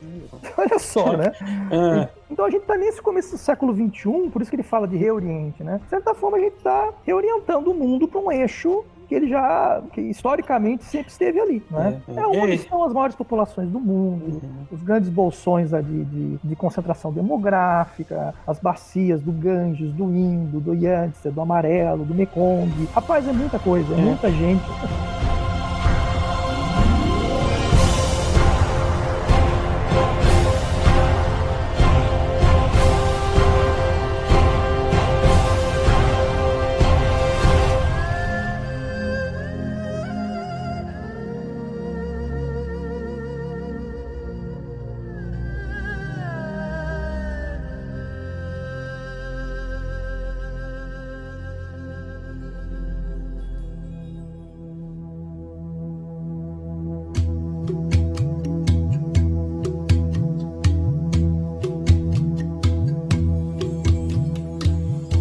Olha só, né? Então a gente está nesse começo do século XXI, por isso que ele fala de Reoriente, né? De certa forma a gente está reorientando o mundo para um eixo que ele já, que historicamente sempre esteve ali, né? É onde estão as maiores populações do mundo, os grandes bolsões ali de concentração demográfica, as bacias do Ganges, do Indo, do Yangtze, do Amarelo, do Mekong. Rapaz, é muita coisa, é muita gente.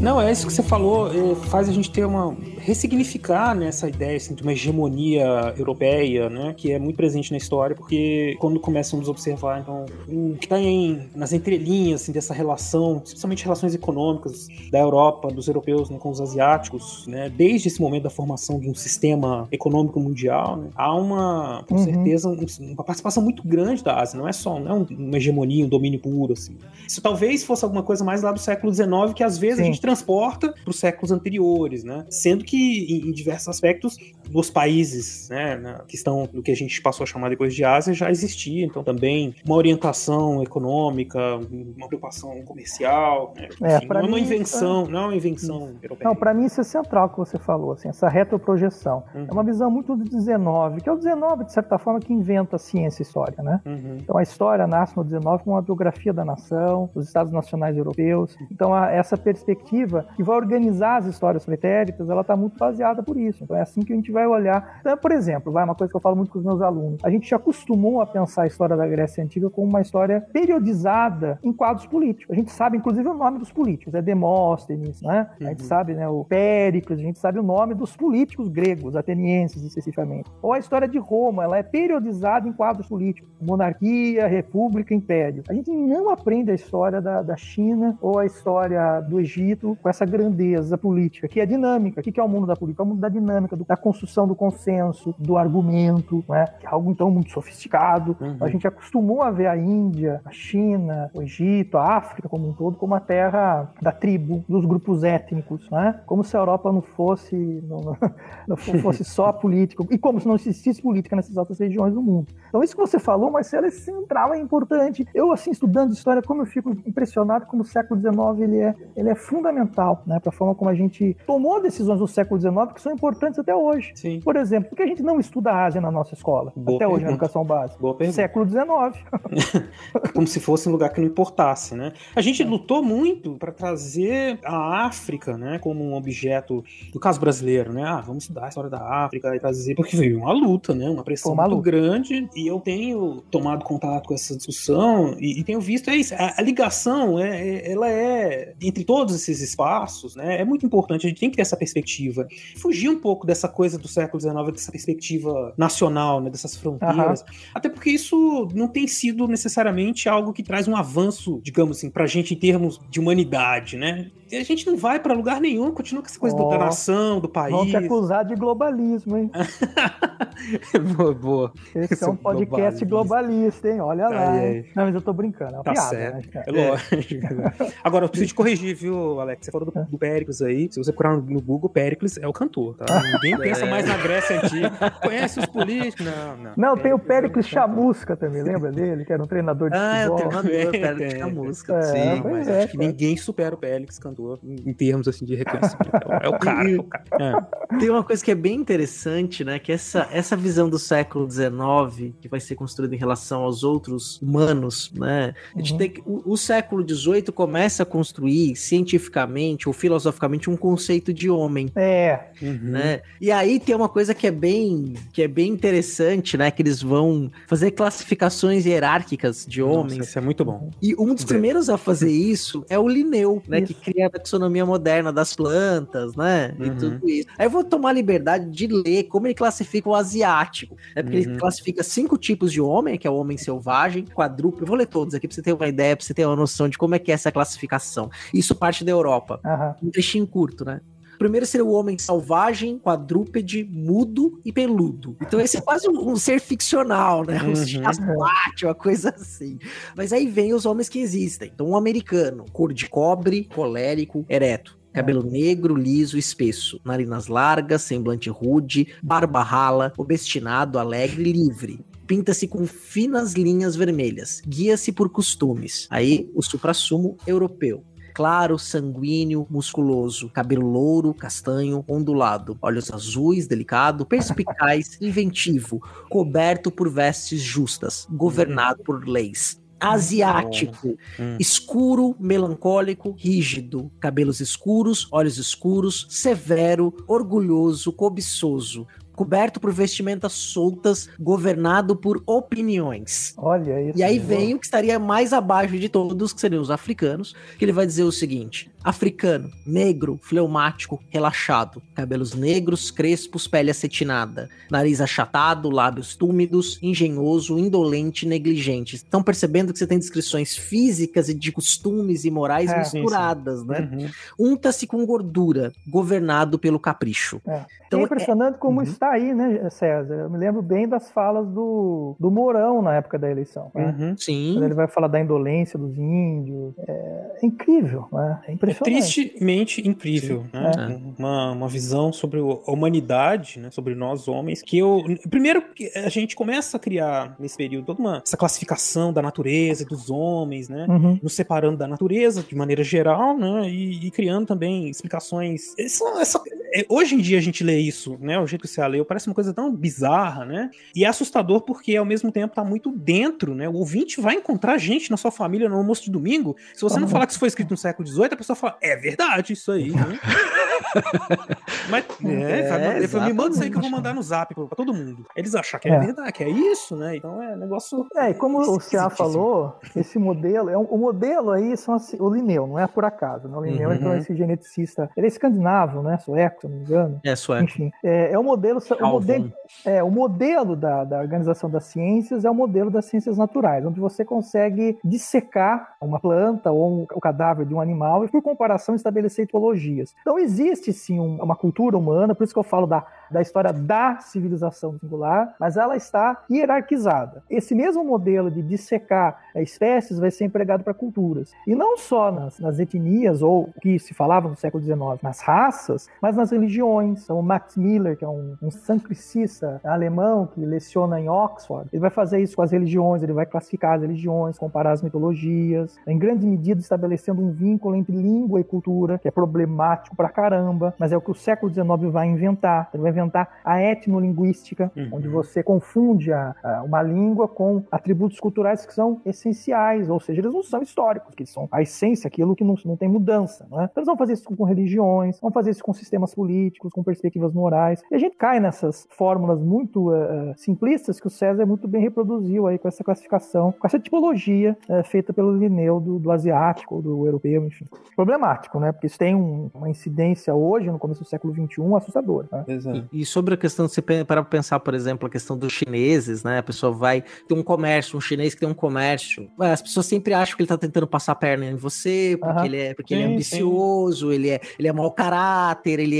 Não, é isso que você falou, faz a gente ter uma... ressignificar, né, essa ideia assim, de uma hegemonia europeia, né, que é muito presente na história, porque quando começamos a observar, então, o que está nas entrelinhas assim, dessa relação, principalmente relações econômicas da Europa, dos europeus, né, com os asiáticos, né, desde esse momento da formação de um sistema econômico mundial, né, há uma, com certeza, uma participação muito grande da Ásia, não é só uma hegemonia, um domínio puro, assim. Isso talvez fosse alguma coisa mais lá do século XIX, que às vezes a gente transporta para os séculos anteriores, né, sendo que em diversos aspectos, dos países, né, na questão do que a gente passou a chamar depois de Ásia, já existia, então também uma orientação econômica, uma preocupação comercial, né? Assim, não é uma invenção europeia. Não, para mim isso é central que você falou, assim, essa retroprojeção. Uhum. É uma visão muito do 19, que é o 19, de certa forma, que inventa a ciência e a história, né? Uhum. Então a história nasce no 19 com uma biografia da nação, dos estados nacionais europeus, então essa perspectiva que vai organizar as histórias pretéritas, ela está muito baseada por isso, então é assim que a gente vai olhar. Então, por exemplo, vai uma coisa que eu falo muito com os meus alunos, a gente já acostumou a pensar a história da Grécia Antiga como uma história periodizada em quadros políticos. A gente sabe, inclusive, o nome dos políticos, é Demóstenes, né? Uhum. A gente sabe, né, o Péricles, a gente sabe o nome dos políticos gregos, atenienses, especificamente. Ou a história de Roma, ela é periodizada em quadros políticos, monarquia, república, império. A gente não aprende a história da China ou a história do Egito com essa grandeza política, que é dinâmica. O que é o mundo da política? É o mundo da dinâmica, da construção do consenso, do argumento, né? Que é algo, então, muito sofisticado. Uhum. A gente acostumou a ver a Índia, a China, o Egito, a África como um todo, como a terra da tribo, dos grupos étnicos, né? Como se a Europa não fosse só política, e como se não existisse política nessas outras regiões do mundo. Então, isso que você falou, Marcelo, é central, é importante. Eu, assim, estudando história, como eu fico impressionado como o século XIX ele é fundamental, né? Para a forma como a gente tomou decisões no século XIX que são importantes até hoje. Sim. Por exemplo, por que a gente não estuda a Ásia na nossa escola? Boa até pergunta. Hoje, na educação básica. Boa pergunta. Século XIX. Como se fosse um lugar que não importasse, né? A gente lutou muito para trazer a África, né, como um objeto, no caso brasileiro, né? Ah, vamos estudar a história da África e trazer, porque veio uma luta, né? Uma pressão muito grande, e eu tenho tomado contato com essa discussão e tenho visto, é isso, a ligação, ela é entre todos esses espaços, né? É muito importante, a gente tem que ter essa perspectiva. Fugir um pouco dessa coisa do século XIX, dessa perspectiva nacional, né? Dessas fronteiras. Uhum. Até porque isso não tem sido necessariamente algo que traz um avanço, digamos assim, pra gente em termos de humanidade, né? A gente não vai pra lugar nenhum, continua com essa coisa da nação, do país. Vão te acusar de globalismo, hein? Boa. Esse é um podcast globalista, hein? Olha lá. Hein? Não, mas eu tô brincando, é uma piada, certo. Né? É lógico. Agora, eu preciso te corrigir, viu, Alex? Você falou do Péricles aí. Se você procurar no Google, Péricles é o cantor, tá? Ninguém pensa mais na Grécia Antiga. Conhece os políticos? Não, tem o Péricles Chamusca também, lembra dele? Que era um treinador de futebol. Ah, é o Péricles Chamusca. Sim, mas acho que ninguém supera o Péricles cantor em termos, assim, de reconhecimento. É o cara. É. Tem uma coisa que é bem interessante, né? Que essa visão do século XIX que vai ser construída em relação aos outros humanos, né? A gente tem que, o século XVIII começa a construir cientificamente ou filosoficamente um conceito de homem. É. Né? E aí tem uma coisa que é bem interessante, né? Que eles vão fazer classificações hierárquicas de homens. Nossa, isso é muito bom. E um dos primeiros a fazer isso é o Lineu, né? Isso. Que cria a taxonomia moderna das plantas, né? E tudo isso. Aí eu vou tomar a liberdade de ler como ele classifica o asiático. É porque ele classifica 5 tipos de homem, que é o homem selvagem, quadrúpede. Eu vou ler todos aqui pra você ter uma ideia, pra você ter uma noção de como é que é essa classificação. Isso parte da Europa. Um trechinho curto, né? Primeiro seria o homem selvagem, quadrúpede, mudo e peludo. Então esse é quase um ser ficcional, né? Um chasmate, uma coisa assim. Mas aí vem os homens que existem. Então um americano, cor de cobre, colérico, ereto. Cabelo negro, liso, espesso, narinas largas, semblante rude, barba rala, obstinado, alegre e livre. Pinta-se com finas linhas vermelhas. Guia-se por costumes. Aí o suprassumo europeu. Claro, sanguíneo, musculoso, cabelo louro, castanho, ondulado, olhos azuis, delicado, perspicaz, inventivo, coberto por vestes justas, governado por leis. Asiático, escuro, melancólico, rígido, cabelos escuros, olhos escuros, severo, orgulhoso, cobiçoso, coberto por vestimentas soltas, governado por opiniões. Olha isso. E aí vem o que estaria mais abaixo de todos, que seriam os africanos, que ele vai dizer o seguinte: africano, negro, fleumático, relaxado, cabelos negros, crespos, pele acetinada, nariz achatado, lábios túmidos, engenhoso, indolente, negligente. Estão percebendo que você tem descrições físicas e de costumes e morais misturadas, né? Unta-se com gordura, governado pelo capricho. É, então, é impressionante como está aí, né, César? Eu me lembro bem das falas do Mourão na época da eleição. Né? Sim. Quando ele vai falar da indolência dos índios. É incrível, né? É impressionante. tristemente incrível, né? É. Uma visão sobre a humanidade, né? Sobre nós homens, que eu... Primeiro, a gente começa a criar, nesse período, toda essa classificação da natureza, dos homens, né? Uhum. Nos separando da natureza, de maneira geral, né? E criando também explicações... Hoje em dia a gente lê isso, né? O jeito que você a leu, parece uma coisa tão bizarra, né? E é assustador porque, ao mesmo tempo, tá muito dentro, né? O ouvinte vai encontrar gente na sua família no almoço de domingo. Se você não falar que isso foi escrito no século XVIII, a pessoa fala, é verdade isso aí, né? Mas, depois me manda isso aí que eu vou mandar no zap pra todo mundo. Eles acham que é verdade, que é isso, né? Então é negócio... É, e como o C.A. falou, esse modelo... O modelo aí são o Lineu, não é por acaso, né? O Lineu então, é esse geneticista... Ele é escandinavo, né? Sueco, se eu não me engano. É, sueco. Enfim, o modelo da organização das ciências é o modelo das ciências naturais, onde você consegue dissecar uma planta ou o cadáver de um animal e, por comparação, estabelecer etologias. Então, existe, sim, uma cultura humana, por isso que eu falo da história da civilização singular, mas ela está hierarquizada. Esse mesmo modelo de dissecar espécies vai ser empregado para culturas. E não só nas etnias, ou o que se falava no século XIX, nas raças, mas nas religiões. Então, o Max Miller, que é um sancricista alemão que leciona em Oxford, ele vai fazer isso com as religiões, ele vai classificar as religiões, comparar as mitologias, em grande medida estabelecendo um vínculo entre língua e cultura, que é problemático pra caramba, mas é o que o século XIX vai inventar. Ele vai inventar a etnolinguística, onde você confunde uma língua com atributos culturais que são essenciais, ou seja, eles não são históricos, que são a essência, aquilo que não tem mudança, né? Então eles vão fazer isso com religiões, vão fazer isso com sistemas políticos, com perspectivas morais, e a gente cai nessas fórmulas muito simplistas que o César muito bem reproduziu aí com essa classificação, com essa tipologia feita pelo Linneu do asiático, do europeu, enfim. Problemático, né? Porque isso tem uma incidência hoje, no começo do século XXI, assustadora, né? Exato. E sobre a questão de você para pensar, por exemplo, a questão dos chineses, né? A pessoa vai ter um comércio, um chinês que tem um comércio. As pessoas sempre acham que ele tá tentando passar a perna em você, porque ele é ambicioso, ele é mau caráter, ele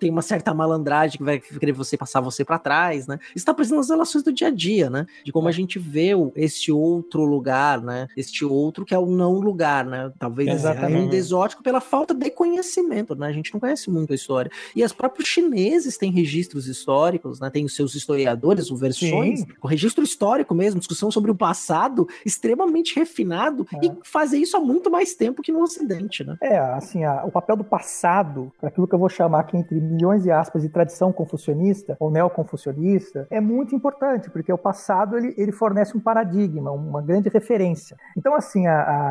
tem uma certa malandragem que vai querer você passar você para trás, né? Isso tá presente nas relações do dia a dia, né? De como a gente vê este outro lugar, né? Este outro que é o não lugar, né? Talvez ainda exótico pela falta de conhecimento, né? A gente não conhece muito a história. E os próprios chineses têm registros históricos, né? Tem os seus historiadores, versões, com registro histórico mesmo, discussão sobre o passado extremamente refinado e fazer isso há muito mais tempo que no Ocidente, né? O papel do passado, aquilo que eu vou chamar aqui entre milhões de aspas de tradição confucionista ou neoconfucionista, é muito importante, porque o passado ele fornece um paradigma, uma grande referência. Então, assim,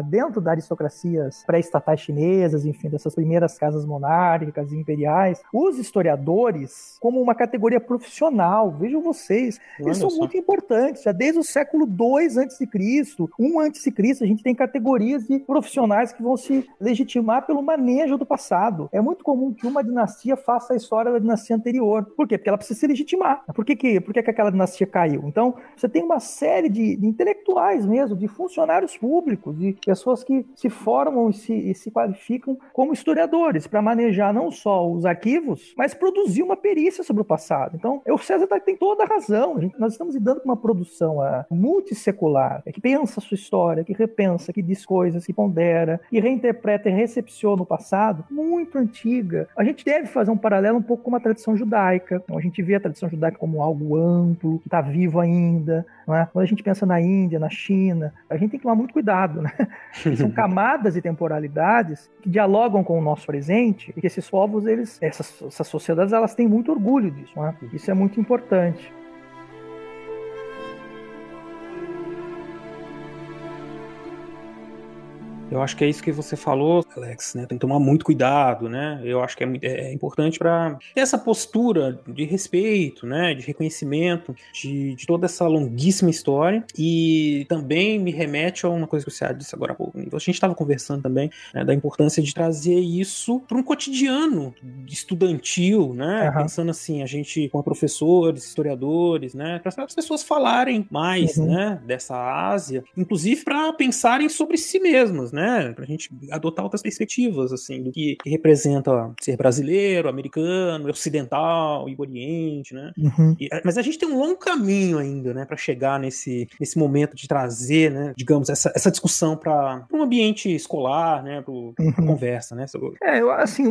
dentro das aristocracias pré-estatais chinesas, enfim, dessas primeiras casas monárquicas e imperiais, os historiadores, como uma categoria profissional, vejam vocês, eles são muito importantes, já desde o século II a.C., a gente tem categorias de profissionais que vão se legitimar pelo manejo do passado. É muito comum que uma dinastia faça a história da dinastia anterior. Por quê? Porque ela precisa se legitimar. Por que aquela dinastia caiu? Então, você tem uma série de intelectuais mesmo, de funcionários públicos, de pessoas que se formam e se qualificam como historiadores, para manejar não só os arquivos, mas produzir uma perícia sobre o passado. Então, o César tem toda a razão. Nós estamos lidando com uma produção multissecular, que pensa a sua história, que repensa, que diz coisas, que pondera, que reinterpreta e recepciona o passado, muito antiga. A gente deve fazer um paralelo um pouco com a tradição judaica. Então, a gente vê a tradição judaica como algo amplo, que está vivo ainda, não é? Quando a gente pensa na Índia, na China, a gente tem que tomar muito cuidado, né? São camadas e temporalidades que dialogam com o nosso presente e que esses povos, essas sociedades, elas têm muito orgulho disso, né? Isso é muito importante. Eu acho que é isso que você falou, Alex, né? Tem que tomar muito cuidado, né? Eu acho que é importante para ter essa postura de respeito, né? De reconhecimento de toda essa longuíssima história. E também me remete a uma coisa que o Ceará disse agora há pouco. A gente estava conversando também, né, da importância de trazer isso para um cotidiano estudantil, né? Uhum. Pensando assim, a gente com professores, historiadores, né? Para as pessoas falarem mais, né? Dessa Ásia, inclusive para pensarem sobre si mesmas, né? Pra gente adotar outras algumas perspectivas, assim, do que representa ser brasileiro, americano, ocidental e Oriente, né? Uhum. Mas a gente tem um longo caminho ainda, né, para chegar nesse momento de trazer, né, digamos, essa discussão para um ambiente escolar, né, para uhum. conversa, né? Sobre... assim,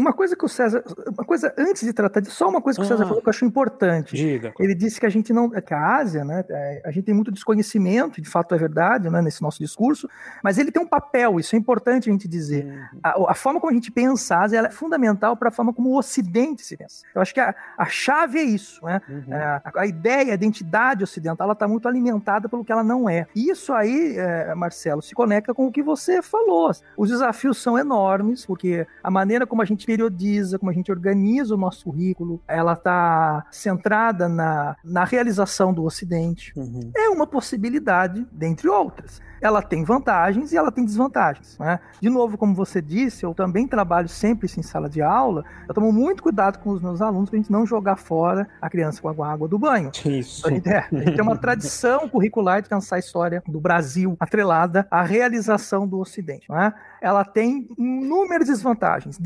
antes de tratar disso, só uma coisa que o César falou que eu acho importante. Diga. Ele disse que a Ásia, né, a gente tem muito desconhecimento, de fato é verdade, né, nesse nosso discurso, mas ele tem um papel, isso é importante a gente dizer. Uhum. A forma como a gente pensa a Ásia, ela é fundamental para a forma como o Ocidente se pensa. Eu acho que a chave é isso, né? Uhum. A ideia, a identidade ocidental, ela está muito alimentada pelo que ela não é. Isso aí, Marcelo, se conecta com o que você falou. Os desafios são enormes, porque a maneira como a gente periodiza, como a gente organiza o nosso currículo, ela está centrada na realização do Ocidente. Uhum. É uma possibilidade, dentre outras. Ela tem vantagens e ela tem desvantagens, né? De novo, como você disse, eu também trabalho sempre isso em sala de aula, eu tomo muito cuidado com os meus alunos para a gente não jogar fora a criança com a água do banho. Isso. A gente tem uma tradição curricular de pensar a história do Brasil atrelada à realização do Ocidente, né? Ela tem inúmeras desvantagens,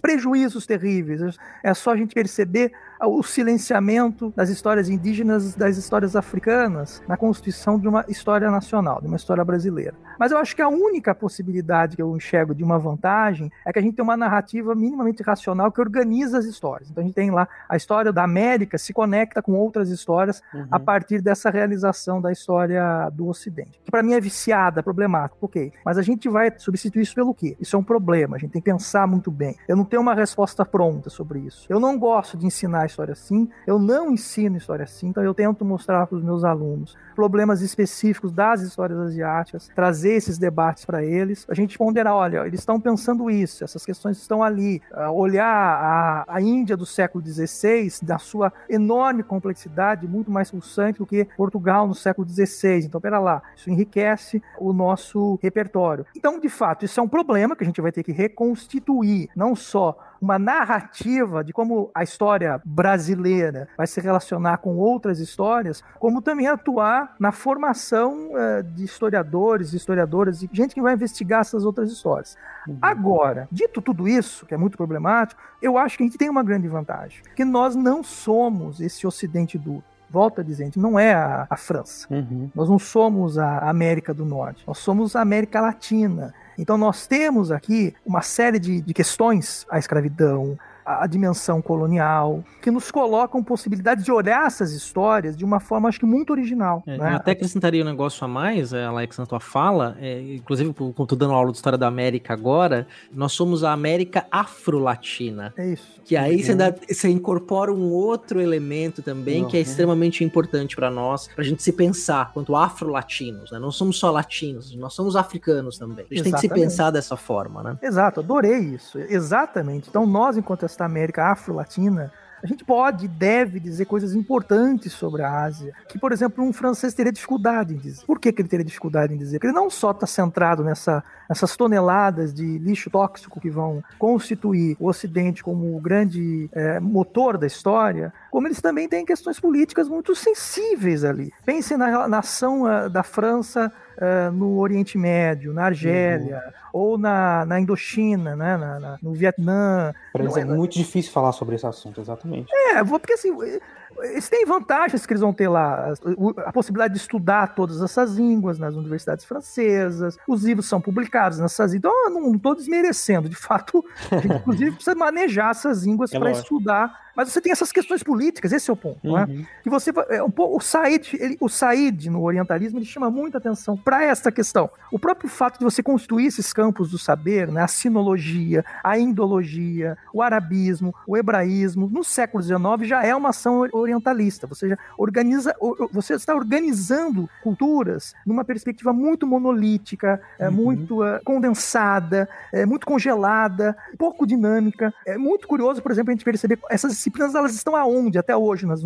prejuízos terríveis. É só a gente perceber o silenciamento das histórias indígenas, das histórias africanas, na constituição de uma história nacional, de uma história brasileira. Mas eu acho que a única possibilidade que eu enxergo de uma vantagem é que a gente tem uma narrativa minimamente racional que organiza as histórias. Então a gente tem lá a história da América se conecta com outras histórias uhum. a partir dessa realização da história do Ocidente. Que para mim é viciada, problemática, ok. Mas a gente vai substituir isso pelo quê? Isso é um problema, a gente tem que pensar muito bem. Eu não tenho uma resposta pronta sobre isso. Eu não gosto de ensinar história assim, eu não ensino história assim, então eu tento mostrar para os meus alunos problemas específicos das histórias asiáticas, trazer esses debates para eles, a gente ponderar, olha, eles estão pensando isso, essas questões estão ali, olhar a Índia do século XVI, da sua enorme complexidade, muito mais pulsante do que Portugal no século XVI, então pera lá, isso enriquece o nosso repertório. Então, de fato, isso é um problema que a gente vai ter que reconstituir, não só uma narrativa de como a história brasileira vai se relacionar com outras histórias, como também atuar na formação de historiadores, historiadoras, de gente que vai investigar essas outras histórias. Uhum. Agora, dito tudo isso, que é muito problemático, eu acho que a gente tem uma grande vantagem, que nós não somos esse Ocidente duro. Volta a dizer, a gente não é a França. Uhum. Nós não somos a América do Norte. Nós somos a América Latina. Então nós temos aqui uma série de questões, a escravidão, a dimensão colonial, que nos colocam possibilidade de olhar essas histórias de uma forma, acho que, muito original. Né? Eu até acrescentaria um negócio a mais, Alex, na tua fala, inclusive, como estou dando aula de História da América agora, nós somos a América Afro-Latina. É isso. Que aí você incorpora um outro elemento também, que é extremamente importante para nós, para a gente se pensar quanto afro-latinos, né? Não somos só latinos, nós somos africanos também. A gente tem que se pensar dessa forma, né? Exato, adorei isso. Exatamente. Então, nós, enquanto da América Afro-Latina, a gente pode e deve dizer coisas importantes sobre a Ásia, que, por exemplo, um francês teria dificuldade em dizer. Por que ele teria dificuldade em dizer? Porque ele não só está centrado nessas toneladas de lixo tóxico que vão constituir o Ocidente como o grande motor da história, como eles também têm questões políticas muito sensíveis ali. Pensem na ação da França no Oriente Médio, na Argélia, ou na Indochina, né? No Vietnã. Para eles muito difícil falar sobre esse assunto, exatamente. Porque assim, eles têm vantagens que eles vão ter lá, a possibilidade de estudar todas essas línguas nas universidades francesas, os livros são publicados nessas línguas, então eu não estou desmerecendo, de fato, a gente, inclusive, precisa manejar essas línguas para estudar. Mas você tem essas questões políticas, esse é o ponto, não é? Que você, o Said no orientalismo, ele chama muita atenção para essa questão. O próprio fato de você construir esses campos do saber, né, a sinologia, a indologia, o arabismo, o hebraísmo, no século XIX já é uma ação orientalista. Você está organizando culturas numa perspectiva muito monolítica, muito condensada, muito congelada, pouco dinâmica. É muito curioso, por exemplo, a gente perceber essas disciplinas, elas estão aonde até hoje nas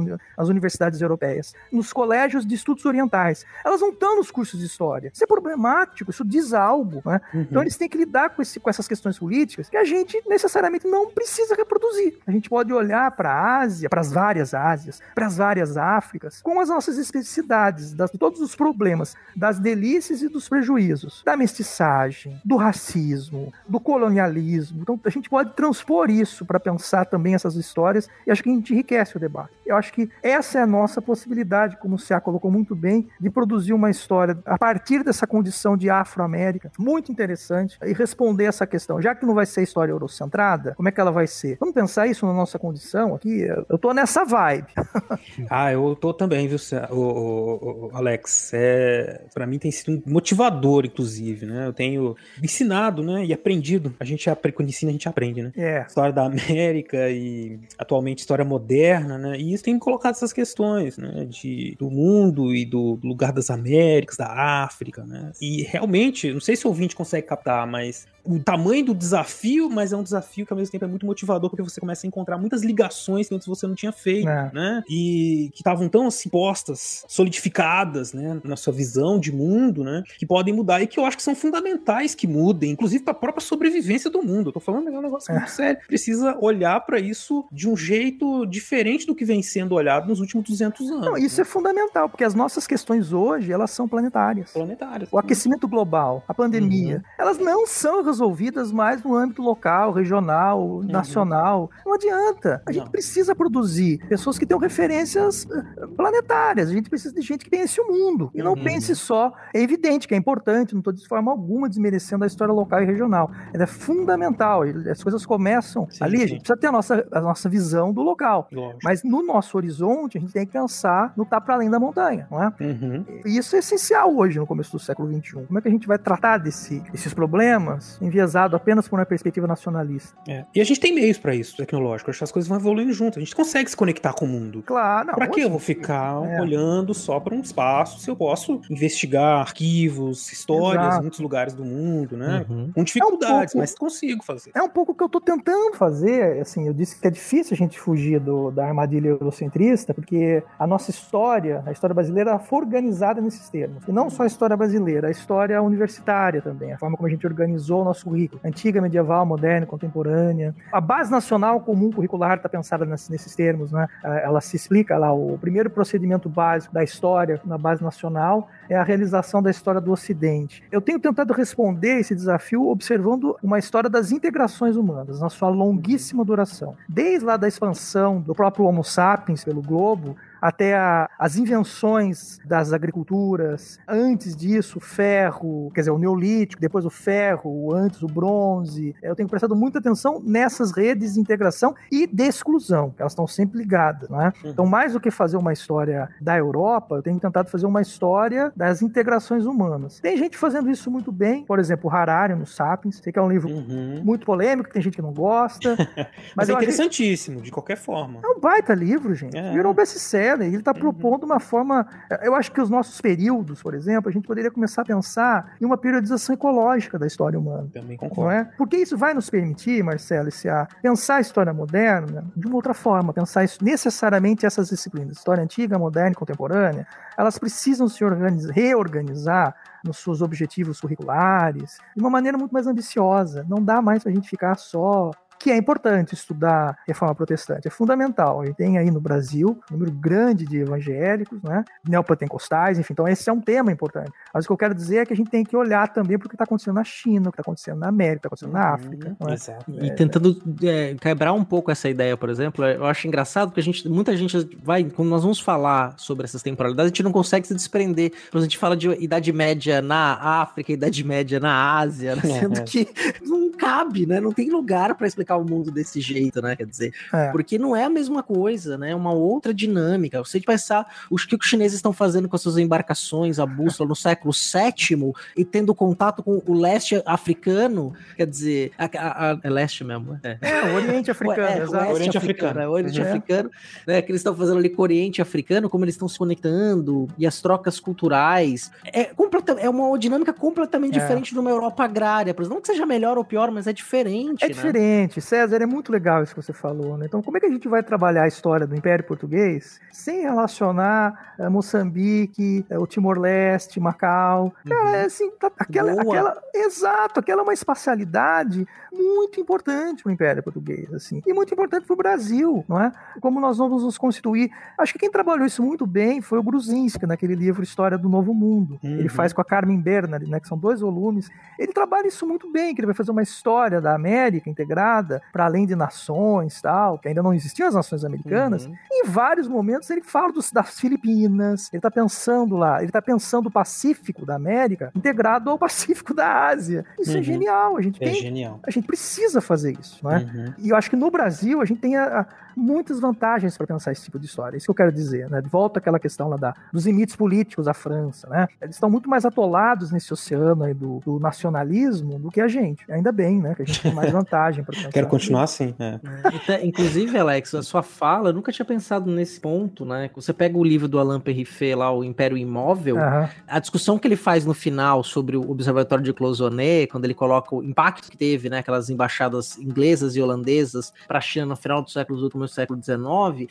universidades europeias? Nos colégios de estudos orientais. Elas não estão nos cursos de história. Isso é problemático, isso diz algo, né? Uhum. Então eles têm que lidar com essas questões políticas que a gente necessariamente não precisa reproduzir. A gente pode olhar para a Ásia, para as várias Ásias, para as várias Áfricas, com as nossas especificidades, todos os problemas, das delícias e dos prejuízos, da mestiçagem, do racismo, do colonialismo. Então a gente pode transpor isso para pensar também essas histórias e acho que a gente enriquece o debate. Eu acho que essa é a nossa possibilidade, como o C.A. colocou muito bem, de produzir uma história a partir dessa condição de Afro-América, muito interessante, e responder essa questão. Já que não vai ser história eurocentrada, como é que ela vai ser? Vamos pensar isso na nossa condição aqui? Eu tô nessa vibe. Eu tô também, viu, Alex? Pra mim tem sido um motivador, inclusive, né? Eu tenho ensinado, né? E aprendido. Quando ensina, a gente aprende, né? História da América e atualmente história moderna, né? E isso tem colocado essas questões, né? Do mundo e do lugar das Américas, da África, né? E realmente, não sei se o ouvinte consegue captar, mas o tamanho do desafio, mas é um desafio que ao mesmo tempo é muito motivador, porque você começa a encontrar muitas ligações que antes você não tinha feito, né? E que estavam tão assim, postas, solidificadas, né? Na sua visão de mundo, né? Que podem mudar e que eu acho que são fundamentais que mudem, inclusive para a própria sobrevivência do mundo. Eu tô falando de um negócio muito sério. Precisa olhar para isso de um jeito diferente do que vem sendo olhado nos últimos 200 anos. Não, isso é fundamental, porque as nossas questões hoje, elas são planetárias. O aquecimento global, a pandemia, elas não são resolvidas mais no âmbito local, regional, nacional. Não adianta. A gente precisa produzir pessoas que tenham referências planetárias. A gente precisa de gente que pense o mundo. E não pense só. É evidente que é importante, não estou de forma alguma desmerecendo a história local e regional. Ela é fundamental. As coisas começam ali. A gente precisa ter a nossa visão do local. Lógico. Mas no nosso horizonte, a gente tem que pensar no tá para além da montanha, não é? E isso é essencial hoje, no começo do século XXI. Como é que a gente vai tratar desses problemas enviesado apenas por uma perspectiva nacionalista? E a gente tem meios para isso, tecnológico. Acho que as coisas vão evoluindo junto. A gente consegue se conectar com o mundo. Claro. Para que eu vou ficar olhando só para um espaço se eu posso investigar arquivos, histórias, em muitos lugares do mundo, né? Com dificuldades, mas consigo fazer. É um pouco o que eu tô tentando fazer. Assim, eu disse que é difícil a gente fugir da armadilha eurocentrista, porque a nossa história, a história brasileira, foi organizada nesses termos. E não só a história brasileira, a história universitária também, a forma como a gente organizou o nosso currículo. Antiga, medieval, moderna, contemporânea. A base nacional comum curricular está pensada nesses termos, né? Ela se explica lá, o primeiro procedimento básico da história na base nacional é a realização da história do Ocidente. Eu tenho tentado responder esse desafio observando uma história das integrações humanas, na sua longuíssima duração. Desde lá da expansão do próprio Homo sapiens pelo globo, até as invenções das agriculturas, antes disso o ferro, quer dizer, o neolítico, depois o ferro, antes o bronze. Eu tenho prestado muita atenção nessas redes de integração e de exclusão, que elas estão sempre ligadas, né? Então, mais do que fazer uma história da Europa, eu tenho tentado fazer uma história das integrações humanas. Tem gente fazendo isso muito bem, por exemplo, Harari no Sapiens, sei que é um livro muito polêmico, tem gente que não gosta. Mas é interessantíssimo, de qualquer forma. É um baita livro, gente. Virou um best-seller. Ele está propondo uma forma. Eu acho que os nossos períodos, por exemplo, a gente poderia começar a pensar em uma periodização ecológica da história humana. Também concordo. Não é? Porque isso vai nos permitir, Marcelo e C.A., pensar a história moderna de uma outra forma, pensar isso, necessariamente essas disciplinas, história antiga, moderna e contemporânea, elas precisam se reorganizar nos seus objetivos curriculares de uma maneira muito mais ambiciosa. Não dá mais para a gente ficar só. Que é importante estudar reforma protestante, é fundamental. A gente tem aí no Brasil um número grande de evangélicos, né? Neopentecostais, enfim, então esse é um tema importante. Mas o que eu quero dizer é que a gente tem que olhar também para o que está acontecendo na China, o que está acontecendo na América, o que está acontecendo na África. Exato. E tentando quebrar um pouco essa ideia, por exemplo, eu acho engraçado que muita gente vai, quando nós vamos falar sobre essas temporalidades, a gente não consegue se desprender. Quando a gente fala de Idade Média na África, Idade Média na Ásia, né? Sendo que não cabe, né? Não tem lugar para explicar o mundo desse jeito, né? Quer dizer, porque não é a mesma coisa, né? É uma outra dinâmica. Você pensar o que os chineses estão fazendo com as suas embarcações, a bússola, no século VII e tendo contato com o leste africano, quer dizer, é leste mesmo, né? O Oriente Africano, exato. Oriente Africano. Oriente Africano, né? Que eles estão fazendo ali com o Oriente Africano, como eles estão se conectando e as trocas culturais. É uma dinâmica completamente diferente de uma Europa agrária. Por exemplo, não que seja melhor ou pior, mas é diferente. É diferente. de César é muito legal isso que você falou, né? Então, como é que a gente vai trabalhar a história do Império Português sem relacionar Moçambique, o Timor-Leste, Macau? Cara, é assim, tá, aquela é uma espacialidade muito importante para o Império Português, assim, e muito importante para o Brasil, não é? Como nós vamos nos constituir. Acho que quem trabalhou isso muito bem foi o Brusinski, naquele livro História do Novo Mundo. Ele faz com a Carmen Bernard, né, que são 2 volumes. Ele trabalha isso muito bem, que ele vai fazer uma história da América integrada, para além de nações, tal, que ainda não existiam as nações americanas. Em vários momentos ele fala das Filipinas, ele está pensando lá, ele está pensando o Pacífico da América integrado ao Pacífico da Ásia. Isso é genial, a gente precisa fazer isso, né? E eu acho que no Brasil a gente tem muitas vantagens para pensar esse tipo de história, isso que eu quero dizer, né? Volta àquela questão lá dos limites políticos da França, né? Eles estão muito mais atolados nesse oceano aí do nacionalismo do que a gente, ainda bem, né? Que a gente tem mais vantagem para pensar. Quero continuar assim, Inclusive, Alex, a sua fala, eu nunca tinha pensado nesse ponto, né? Você pega o livro do Alain Périffet lá, o Império Imóvel, a discussão que ele faz no final sobre o Observatório de Cloisonné, quando ele coloca o impacto que teve, né? Aquelas embaixadas inglesas e holandesas para a China no final do século XVIII, século XIX,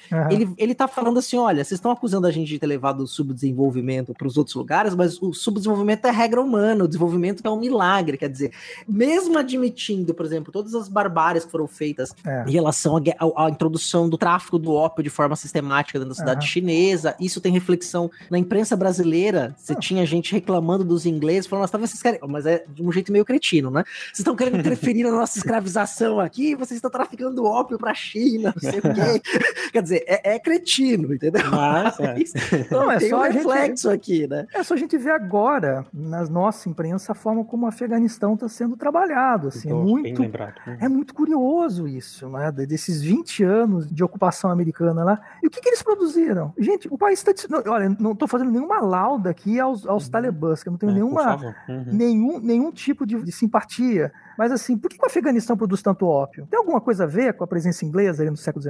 ele tá falando assim, olha, vocês estão acusando a gente de ter levado o subdesenvolvimento para os outros lugares, mas o subdesenvolvimento é regra humana, o desenvolvimento é um milagre, quer dizer, mesmo admitindo, por exemplo, todas as barbáries que foram feitas em relação à introdução do tráfico do ópio de forma sistemática dentro da cidade chinesa, isso tem reflexão na imprensa brasileira, você tinha gente reclamando dos ingleses, falando, nossa, talvez vocês querem, mas é de um jeito meio cretino, né? Vocês estão querendo interferir na nossa escravização aqui, vocês estão traficando ópio para a China, não sei. Quer dizer, é cretino, entendeu? Mas não, tem só um reflexo aqui, né? É só a gente ver agora, na nossa imprensa, a forma como o Afeganistão está sendo trabalhado. Assim, é muito curioso isso, né? Desses 20 anos de ocupação americana lá. E o que eles produziram? Gente, o país está... Olha, não estou fazendo nenhuma lauda aqui aos talibãs, que eu não tenho nenhum tipo de simpatia. Mas assim, por que o Afeganistão produz tanto ópio? Tem alguma coisa a ver com a presença inglesa ali no século XIX,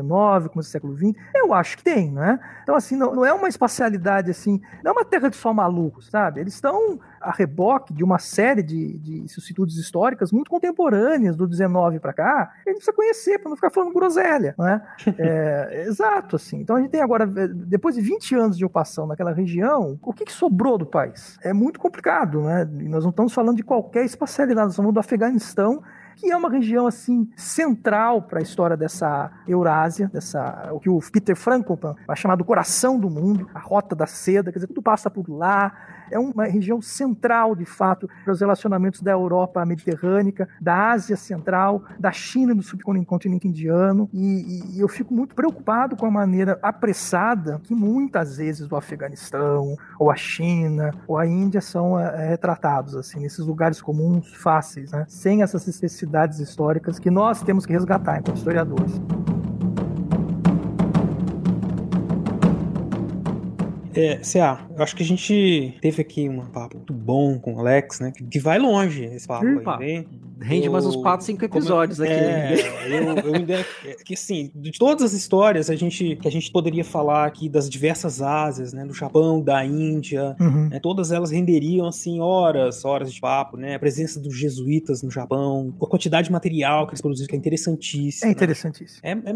começo do século XX? Eu acho que tem, né? Então assim, não é uma espacialidade assim, não é uma terra de só malucos, sabe? Eles estão a reboque de uma série de vicissitudes históricas muito contemporâneas do XIX para cá, a gente precisa conhecer para não ficar falando groselha, né? Exato, assim. Então a gente tem agora, depois de 20 anos de ocupação naquela região, o que sobrou do país? É muito complicado, né? E nós não estamos falando de qualquer espacialidade, nós estamos falando do Afeganistão, que é uma região assim central para a história dessa Eurásia, o que o Peter Frankopan vai chamar do coração do mundo, a Rota da Seda, quer dizer, tudo passa por lá. É uma região central, de fato, para os relacionamentos da Europa mediterrânea, da Ásia Central, da China e do subcontinente indiano. E eu fico muito preocupado com a maneira apressada que muitas vezes o Afeganistão, ou a China, ou a Índia são retratados, assim, nesses lugares comuns fáceis, né? Sem essas especificidades históricas que nós temos que resgatar enquanto historiadores. C.A., eu acho que a gente teve aqui um papo muito bom com o Alex, né? Que vai longe esse papo aí, né? Rende mais uns 4, 5 episódios aqui. Eu ainda... Que assim, de todas as histórias que a gente poderia falar aqui das diversas Ásias, né? Do Japão, da Índia, né? Todas elas renderiam, assim, horas de papo, né? A presença dos jesuítas no Japão, a quantidade de material que eles produziram, que é interessantíssimo. É interessantíssimo. Né?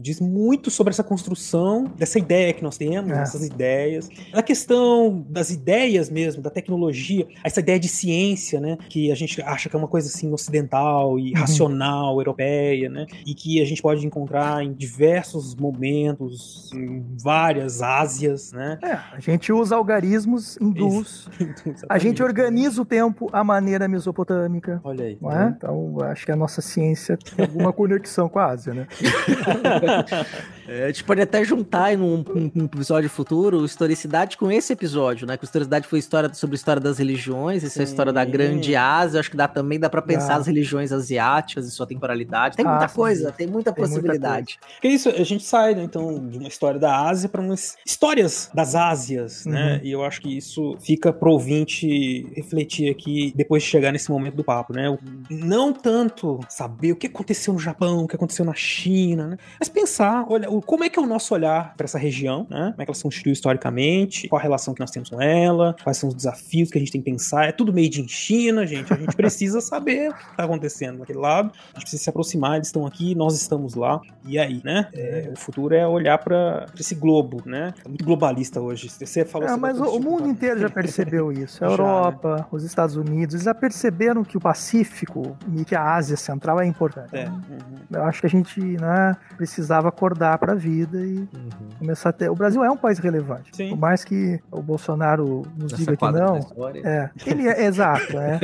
Diz muito sobre essa construção, dessa ideia que nós temos, essas ideias. A questão das ideias mesmo, da tecnologia, essa ideia de ciência, né? Que a gente acha que é uma coisa, assim, ocidental e racional, europeia, né? E que a gente pode encontrar em diversos momentos, em várias Ásias, né? A gente usa algarismos hindus, a gente organiza o tempo à maneira mesopotâmica. Olha aí. Não é? Então, acho que a nossa ciência tem alguma conexão com a Ásia, né? A gente pode até juntar em um episódio futuro historicidade com esse episódio, né? Que historicidade foi história sobre a história das religiões, essa é a história da Grande Ásia, acho que também dá pra pensar as religiões asiáticas e sua temporalidade. Tem muita coisa, tem muita possibilidade. Porque é isso, a gente sai, né, então, de uma história da Ásia para umas histórias das Ásias, né? E eu acho que isso fica pro ouvinte refletir aqui depois de chegar nesse momento do papo, né? Não tanto saber o que aconteceu no Japão, o que aconteceu na China, né? Mas pensar, olha, como é que é o nosso olhar para essa região, né? Como é que ela se constituiu historicamente, qual a relação que nós temos com ela, quais são os desafios que a gente tem que pensar. É tudo made in China, gente. A gente precisa saber o que está acontecendo naquele lado, a gente precisa se aproximar, eles estão aqui, nós estamos lá, e aí, né? O futuro é olhar para esse globo, né? É muito globalista hoje. Você fala assim, mas o mundo inteiro já percebeu isso. A Europa, né? Os Estados Unidos, eles já perceberam que o Pacífico e que a Ásia Central é importante. É. Uhum. Eu acho que a gente, né, precisava acordar para a vida e começar a ter... O Brasil é um país relevante. Sim. Por mais que o Bolsonaro nos diga que não, ele é exato, né?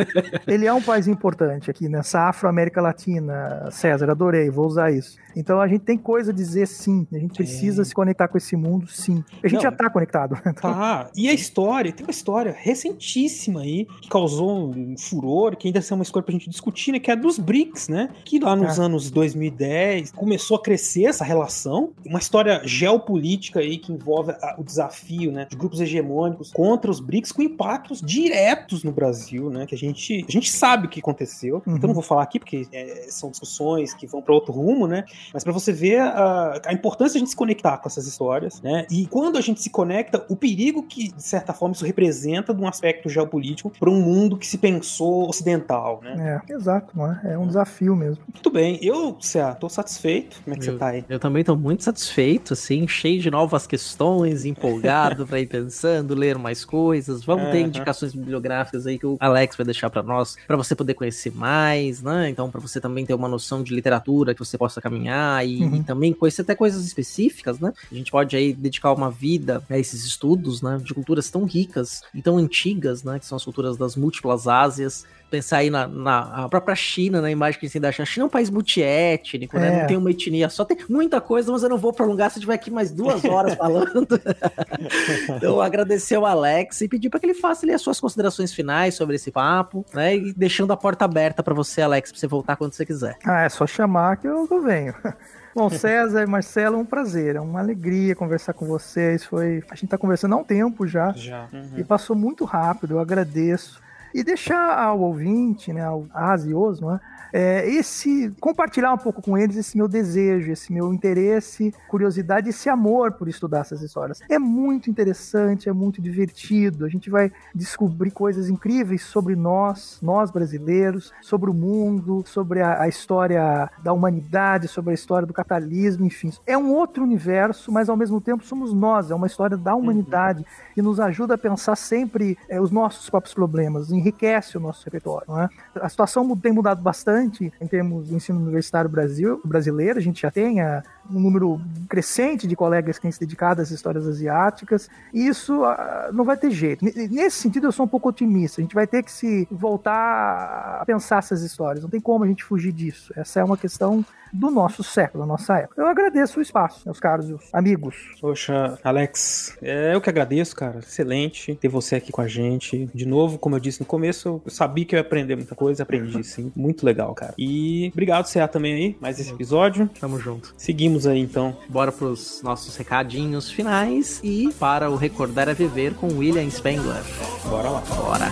Ele é um país importante aqui nessa Afro-América Latina. César, adorei, vou usar isso. Então a gente tem coisa a dizer sim, a gente precisa se conectar com esse mundo sim. A gente já está conectado. Então... Ah, e a história, tem uma história recentíssima aí, que causou um furor, que ainda é uma história pra gente discutir, né, que é a dos BRICS, né? Que lá nos anos 2010 começou a crescer essa relação, uma história geopolítica aí que envolve o desafio, né, de grupos hegemônicos contra os BRICS com impactos diretos no Brasil, né, que a gente sabe o que aconteceu, então não vou falar aqui porque são discussões que vão para outro rumo, né, mas para você ver a importância de a gente se conectar com essas histórias, né, e quando a gente se conecta, o perigo que, de certa forma, isso representa de um aspecto geopolítico para um mundo que se pensou ocidental, né. É, exato, né? É um desafio mesmo. Muito bem, eu, Cé, tô satisfeito, como é que você tá aí? Eu também tô muito satisfeito, assim, cheio de novas questões, empolgado pra ir pensando, ler mais coisas, vamos ter indicações bibliográficas aí que o Alex vai deixar pra nós, pra você poder conhecer mais, né, então pra você também ter uma noção de literatura que você possa caminhar e também conhecer até coisas específicas, né, a gente pode aí dedicar uma vida a esses estudos, né, de culturas tão ricas e tão antigas, né, que são as culturas das múltiplas Ásias, pensar aí na própria China, na imagem que a gente dá. A China é um país multiétnico, né? Não tem uma etnia só, tem muita coisa, mas eu não vou prolongar se eu tiver aqui mais 2 horas falando. Então, agradecer ao Alex e pedir para que ele faça ali as suas considerações finais sobre esse papo, né? E deixando a porta aberta para você, Alex, para você voltar quando você quiser. Ah, é só chamar que eu venho. Bom, César e Marcelo, é um prazer, é uma alegria conversar com vocês. A gente está conversando há um tempo já. E passou muito rápido, eu agradeço. E deixar ao ouvinte, né, ao As e Os, não é? Compartilhar um pouco com eles esse meu desejo, esse meu interesse, curiosidade, esse amor por estudar essas histórias. É muito interessante, é muito divertido, a gente vai descobrir coisas incríveis sobre nós brasileiros, sobre o mundo, sobre a história da humanidade, sobre a história do capitalismo, enfim. É um outro universo, mas ao mesmo tempo somos nós, é uma história da humanidade que nos ajuda a pensar sempre os nossos próprios problemas, enriquece o nosso repertório, não é? A situação tem mudado bastante em termos de ensino universitário brasileiro, a gente já tem um número crescente de colegas que têm se dedicado às histórias asiáticas, e isso não vai ter jeito. Nesse sentido, eu sou um pouco otimista, a gente vai ter que se voltar a pensar essas histórias, não tem como a gente fugir disso, essa é uma questão do nosso século, da nossa época. Eu agradeço o espaço, meus caros amigos. Poxa, Alex, eu que agradeço, cara, excelente ter você aqui com a gente, de novo, como eu disse no começo, eu sabia que eu ia aprender muita coisa, aprendi sim, muito legal, cara, e obrigado, C.A. também aí, mais esse episódio. Tamo junto. Seguimos aí, então. Bora pros nossos recadinhos finais e para o Recordar é Viver com William Spengler. Bora lá. Bora.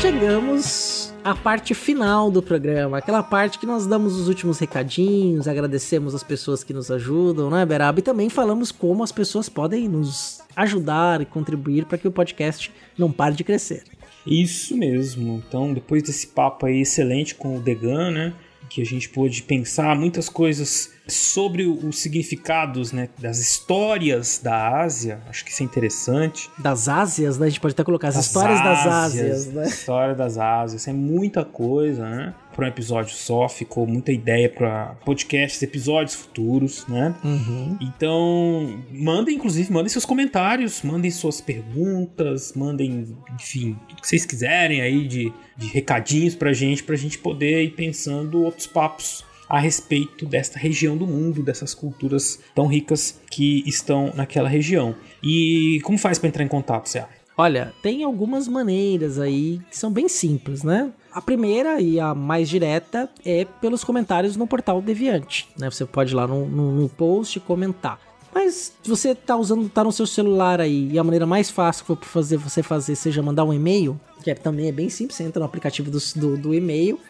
Chegamos à parte final do programa, aquela parte que nós damos os últimos recadinhos, agradecemos as pessoas que nos ajudam, né, Beraba? E também falamos como as pessoas podem nos ajudar e contribuir para que o podcast não pare de crescer. Isso mesmo. Então, depois desse papo aí excelente com o Degan, né, que a gente pôde pensar muitas coisas sobre os significados, né, das histórias da Ásia, acho que isso é interessante. Das Ásias, né? A gente pode até colocar as histórias das Ásias, né? História das Ásias, é muita coisa, né? Para um episódio só, ficou muita ideia para podcasts, episódios futuros, né? Uhum. Então, mandem, inclusive, mandem seus comentários, mandem suas perguntas, mandem, enfim, o que vocês quiserem aí de recadinhos pra gente poder ir pensando outros papos a respeito desta região do mundo, dessas culturas tão ricas que estão naquela região. E como faz para entrar em contato, Cé? Olha, tem algumas maneiras aí que são bem simples, né? A primeira e a mais direta é pelos comentários no portal Deviante, né? Você pode ir lá no post e comentar. Mas se você tá no seu celular aí e a maneira mais fácil que for você fazer seja mandar um e-mail, que também é bem simples, você entra no aplicativo do e-mail,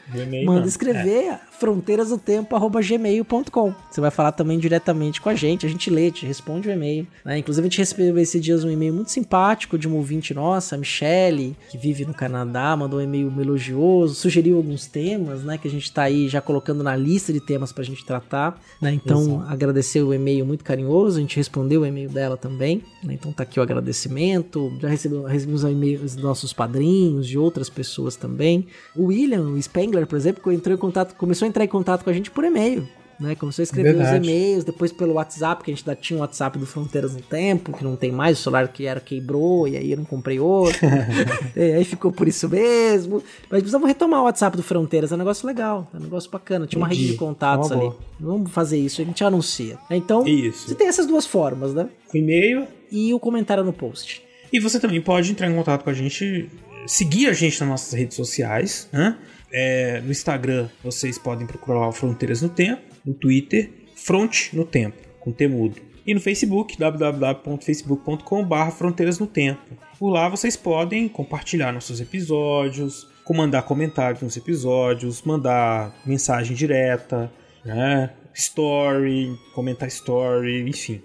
manda escrever fronteirasdotempo@gmail.com. Você vai falar também diretamente com a gente lê, te responde o e-mail, né? Inclusive a gente recebeu esses dias um e-mail muito simpático de uma ouvinte nossa, a Michelle, que vive no Canadá, mandou um e-mail elogioso, sugeriu alguns temas, né, que a gente tá aí já colocando na lista de temas pra gente tratar, né? Então, exato, agradeceu o e-mail muito carinhoso, a gente respondeu o e-mail dela também, né? Então tá aqui o agradecimento, já recebemos e-mails dos nossos padrinhos, de outras pessoas também. O William Spengler, por exemplo, começou a entrar em contato com a gente por e-mail, né? Começou a escrever os e-mails, depois pelo WhatsApp, que a gente ainda tinha o WhatsApp do Fronteiras no Tempo, que não tem mais, o celular que era quebrou, e aí eu não comprei outro, e aí ficou por isso mesmo. Mas precisamos retomar o WhatsApp do Fronteiras, é um negócio legal, é um negócio bacana, tinha uma rede de contatos ali. Vamos fazer isso, a gente anuncia. Então, isso. Você tem essas duas formas, né? O e-mail e o comentário no post. E você também pode entrar em contato com a gente, seguir a gente nas nossas redes sociais, né? No Instagram vocês podem procurar lá o Fronteiras no Tempo, no Twitter, Fronte no Tempo, com temudo. E no Facebook, www.facebook.com/fronteirasnotempo. Por lá vocês podem compartilhar nossos episódios, mandar comentários nos episódios, mandar mensagem direta, né? Story, comentar story, enfim.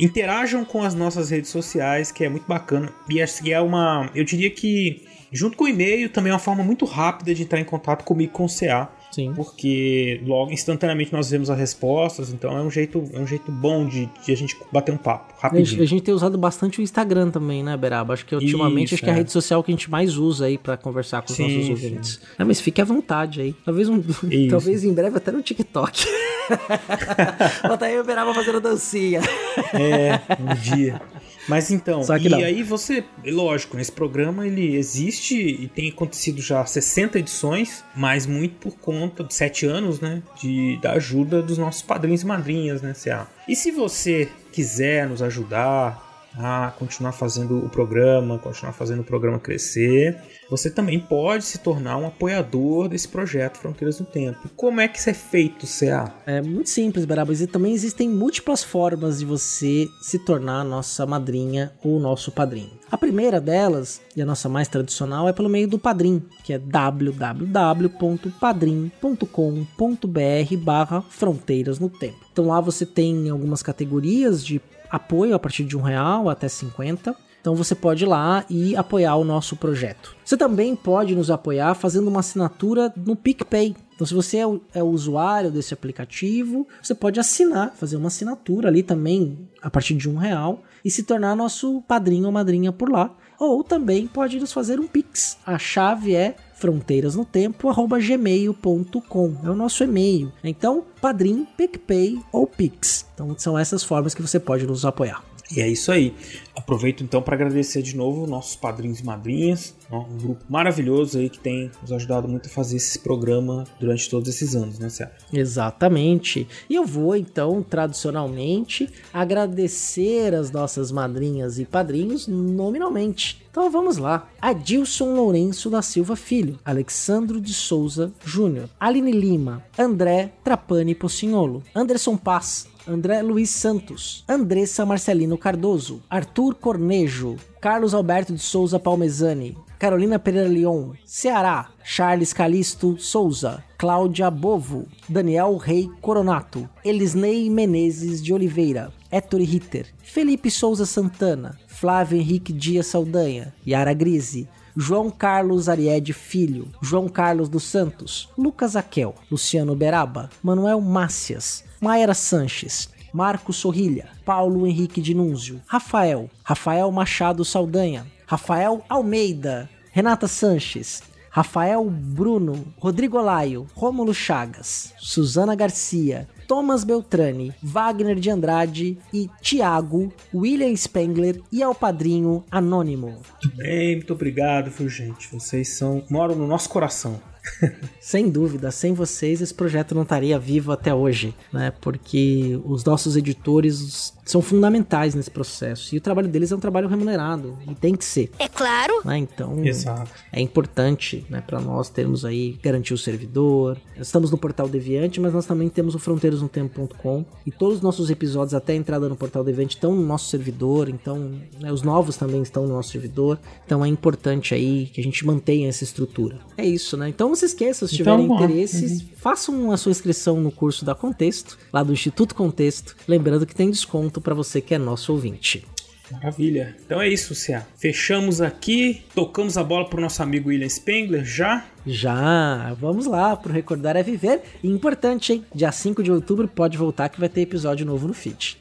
Interajam com as nossas redes sociais, que é muito bacana. E acho que eu diria que, junto com o e-mail, também é uma forma muito rápida de entrar em contato comigo, com o C.A. Sim. Porque logo, instantaneamente, nós vemos as respostas. Então é um jeito bom de a gente bater um papo rapidinho. A gente tem usado bastante o Instagram também, né, Beraba? Acho que ultimamente acho que é a rede social que a gente mais usa aí pra conversar com os nossos ouvintes. É, mas fique à vontade aí. Talvez em breve até no TikTok. Bota aí o Beraba fazendo dancinha. Um dia. Mas então, aí você, lógico, esse programa ele existe e tem acontecido já 60 edições, mas muito por conta de 7 anos, né, da ajuda dos nossos padrinhos e madrinhas, né, C.A. E se você quiser nos ajudar a continuar fazendo o programa crescer, você também pode se tornar um apoiador desse projeto Fronteiras no Tempo. Como é que isso é feito, C.A.? É muito simples, Beraba, e também existem múltiplas formas de você se tornar nossa madrinha ou nosso padrinho. A primeira delas, e a nossa mais tradicional, é pelo meio do Padrim, que é www.padrim.com.br/fronteirasnotempo. Então lá você tem algumas categorias de apoio a partir de R$1 até 50. Então você pode ir lá e apoiar o nosso projeto. Você também pode nos apoiar fazendo uma assinatura no PicPay. Então, se você é usuário desse aplicativo, você pode fazer uma assinatura ali também a partir de R$1 e se tornar nosso padrinho ou madrinha por lá. Ou também pode nos fazer um Pix. A chave é fronteirasnotempo@gmail.com. É o nosso e-mail. Então, Padrim, PicPay ou Pix. Então, são essas formas que você pode nos apoiar. E é isso aí. Aproveito então para agradecer de novo nossos padrinhos e madrinhas, um grupo maravilhoso aí que tem nos ajudado muito a fazer esse programa durante todos esses anos, né, Cé? Exatamente. E eu vou então, tradicionalmente, agradecer as nossas madrinhas e padrinhos nominalmente. Então vamos lá. Adilson Lourenço da Silva Filho, Alexandro de Souza Júnior, Aline Lima, André Trapani Pocinholo, Anderson Paz, André Luiz Santos, Andressa Marcelino Cardoso, Arthur Cornejo, Carlos Alberto de Souza Palmezani, Carolina Pereira Leon, Ceará, Charles Calixto Souza, Cláudia Bovo, Daniel Rei Coronato, Elisnei Menezes de Oliveira, Héctor Ritter, Felipe Souza Santana, Flávio Henrique Dias Saldanha, Yara Grise, João Carlos Ariede Filho, João Carlos dos Santos, Lucas Aquel, Luciano Beraba, Manuel Mácias, Mayra Sanches, Marcos Sorrilha, Paulo Henrique de Núncio, Rafael Machado Saldanha, Rafael Almeida, Renata Sanches, Rafael Bruno, Rodrigo Laio, Rômulo Chagas, Suzana Garcia, Thomas Beltrani, Wagner de Andrade e Tiago, William Spengler e ao padrinho Anônimo. Muito bem, muito obrigado, viu, gente? Vocês moram no nosso coração. Sem dúvida, sem vocês esse projeto não estaria vivo até hoje, né? Porque os nossos editores são fundamentais nesse processo e o trabalho deles é um trabalho remunerado e tem que ser. É claro! Né? Então, exato. É importante, né, para nós termos aí, garantir o servidor. Estamos no Portal Deviante, mas nós também temos o fronteirasnotempo.com e todos os nossos episódios até a entrada no Portal Deviante estão no nosso servidor, então, né, os novos também estão no nosso servidor, então é importante aí que a gente mantenha essa estrutura. É isso, né? Então, não se esqueçam, se tiverem interesses, façam a sua inscrição no curso da Contexto, lá do Instituto Contexto, lembrando que tem desconto para você que é nosso ouvinte. Maravilha. Então é isso, C.A. Fechamos aqui, tocamos a bola pro nosso amigo William Spengler, já. Vamos lá, pro Recordar é Viver. E importante, hein? Dia 5 de outubro pode voltar que vai ter episódio novo no feed.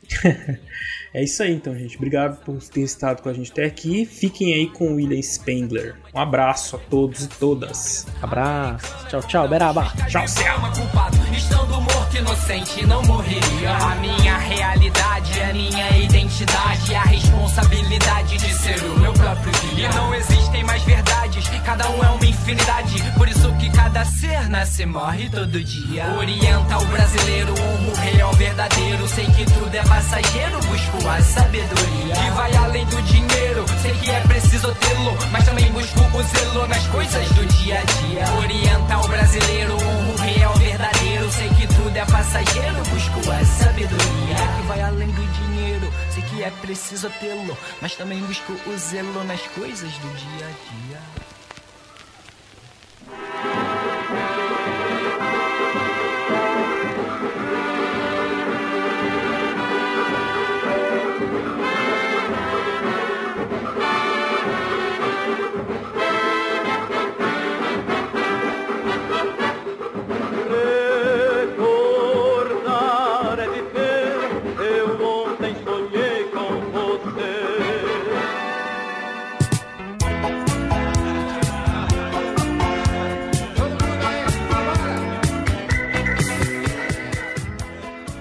É isso aí, então, gente. Obrigado por ter estado com a gente até aqui. Fiquem aí com o William Spengler. Um abraço a todos e todas. Abraço. Tchau, tchau, Beraba. Tchau, estando morto inocente, não morreria. A minha realidade, a minha identidade, a responsabilidade de ser o meu próprio guia. Não existem mais verdades, cada um é uma infinidade. Por isso que cada ser nasce e morre todo dia. Orienta o brasileiro, honra o rei ao verdadeiro. Sei que tudo é passageiro, busco a sabedoria que vai além do dinheiro, sei que é preciso tê-lo, mas também busco o zelo nas coisas do dia a dia. Orienta o brasileiro, honra o rei ao verdadeiro. Sei que tudo é passageiro, busco a sabedoria que vai além do dinheiro, sei que é preciso tê-lo, mas também busco o zelo nas coisas do dia a dia.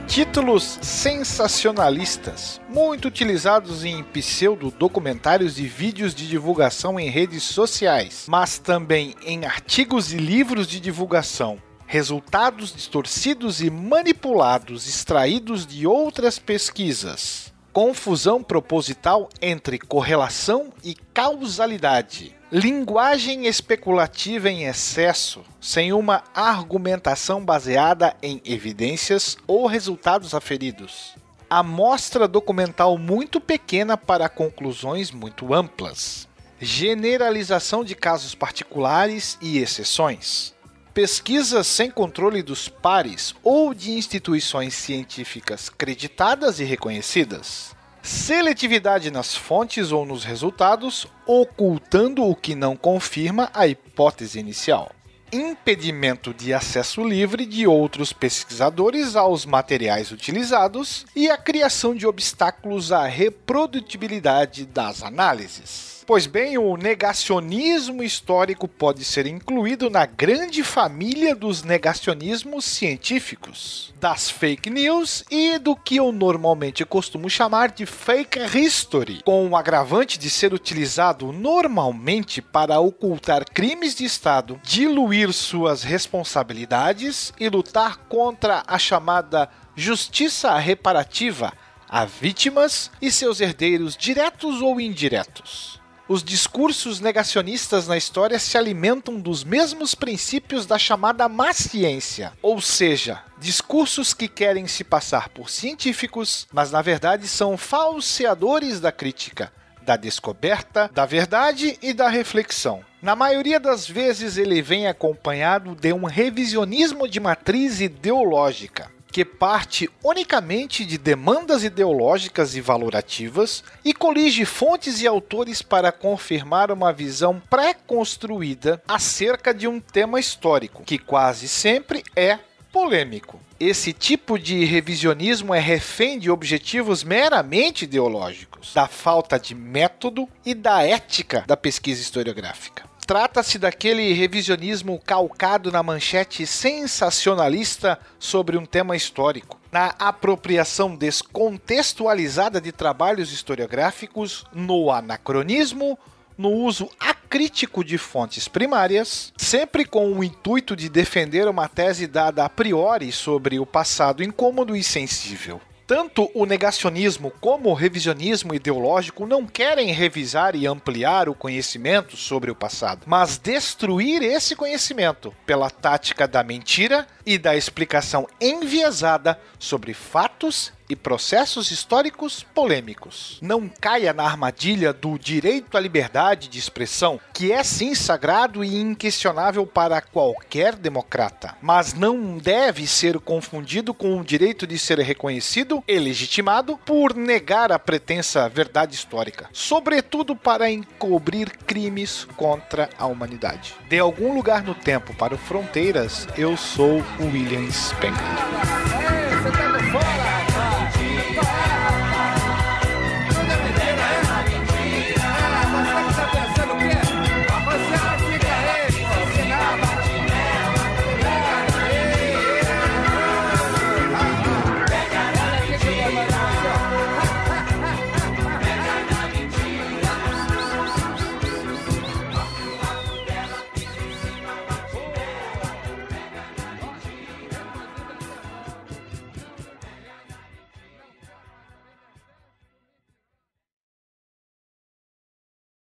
Títulos sensacionalistas, muito utilizados em pseudo-documentários e vídeos de divulgação em redes sociais, mas também em artigos e livros de divulgação. Resultados distorcidos e manipulados, extraídos de outras pesquisas. Confusão proposital entre correlação e causalidade. Linguagem especulativa em excesso, sem uma argumentação baseada em evidências ou resultados aferidos. Amostra documental muito pequena para conclusões muito amplas. Generalização de casos particulares e exceções. Pesquisas sem controle dos pares ou de instituições científicas creditadas e reconhecidas. Seletividade nas fontes ou nos resultados, ocultando o que não confirma a hipótese inicial. Impedimento de acesso livre de outros pesquisadores aos materiais utilizados e a criação de obstáculos à reprodutibilidade das análises. Pois bem, o negacionismo histórico pode ser incluído na grande família dos negacionismos científicos, das fake news e do que eu normalmente costumo chamar de fake history, com o agravante de ser utilizado normalmente para ocultar crimes de Estado, diluir suas responsabilidades e lutar contra a chamada justiça reparativa a vítimas e seus herdeiros diretos ou indiretos. Os discursos negacionistas na história se alimentam dos mesmos princípios da chamada má ciência, ou seja, discursos que querem se passar por científicos, mas na verdade são falseadores da crítica, da descoberta, da verdade e da reflexão. Na maioria das vezes ele vem acompanhado de um revisionismo de matriz ideológica, que parte unicamente de demandas ideológicas e valorativas e colige fontes e autores para confirmar uma visão pré-construída acerca de um tema histórico, que quase sempre é polêmico. Esse tipo de revisionismo é refém de objetivos meramente ideológicos, da falta de método e da ética da pesquisa historiográfica. Trata-se daquele revisionismo calcado na manchete sensacionalista sobre um tema histórico, na apropriação descontextualizada de trabalhos historiográficos, no anacronismo, no uso acrítico de fontes primárias, sempre com o intuito de defender uma tese dada a priori sobre o passado incômodo e sensível. Tanto o negacionismo como o revisionismo ideológico não querem revisar e ampliar o conhecimento sobre o passado, mas destruir esse conhecimento pela tática da mentira e da explicação enviesada sobre fatos e processos históricos polêmicos. Não caia na armadilha do direito à liberdade de expressão, que é sim sagrado e inquestionável para qualquer democrata, mas não deve ser confundido com o direito de ser reconhecido e legitimado por negar a pretensa verdade histórica, sobretudo para encobrir crimes contra a humanidade. De algum lugar no tempo para o Fronteiras, eu sou o William Spengler. Ei, você tá de fora?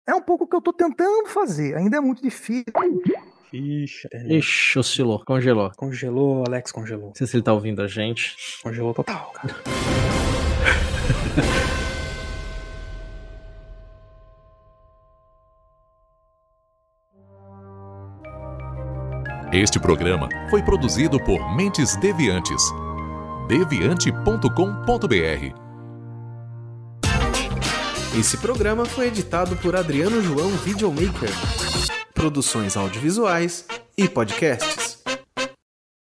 É um pouco o que eu tô tentando fazer, ainda é muito difícil. Ixi, oscilou, congelou. Congelou, Alex, congelou. Não sei se ele tá ouvindo a gente. Congelou total, cara. Este programa foi produzido por Mentes Deviantes. Deviante.com.br. Esse programa foi editado por Adriano João Videomaker. Produções audiovisuais e podcasts.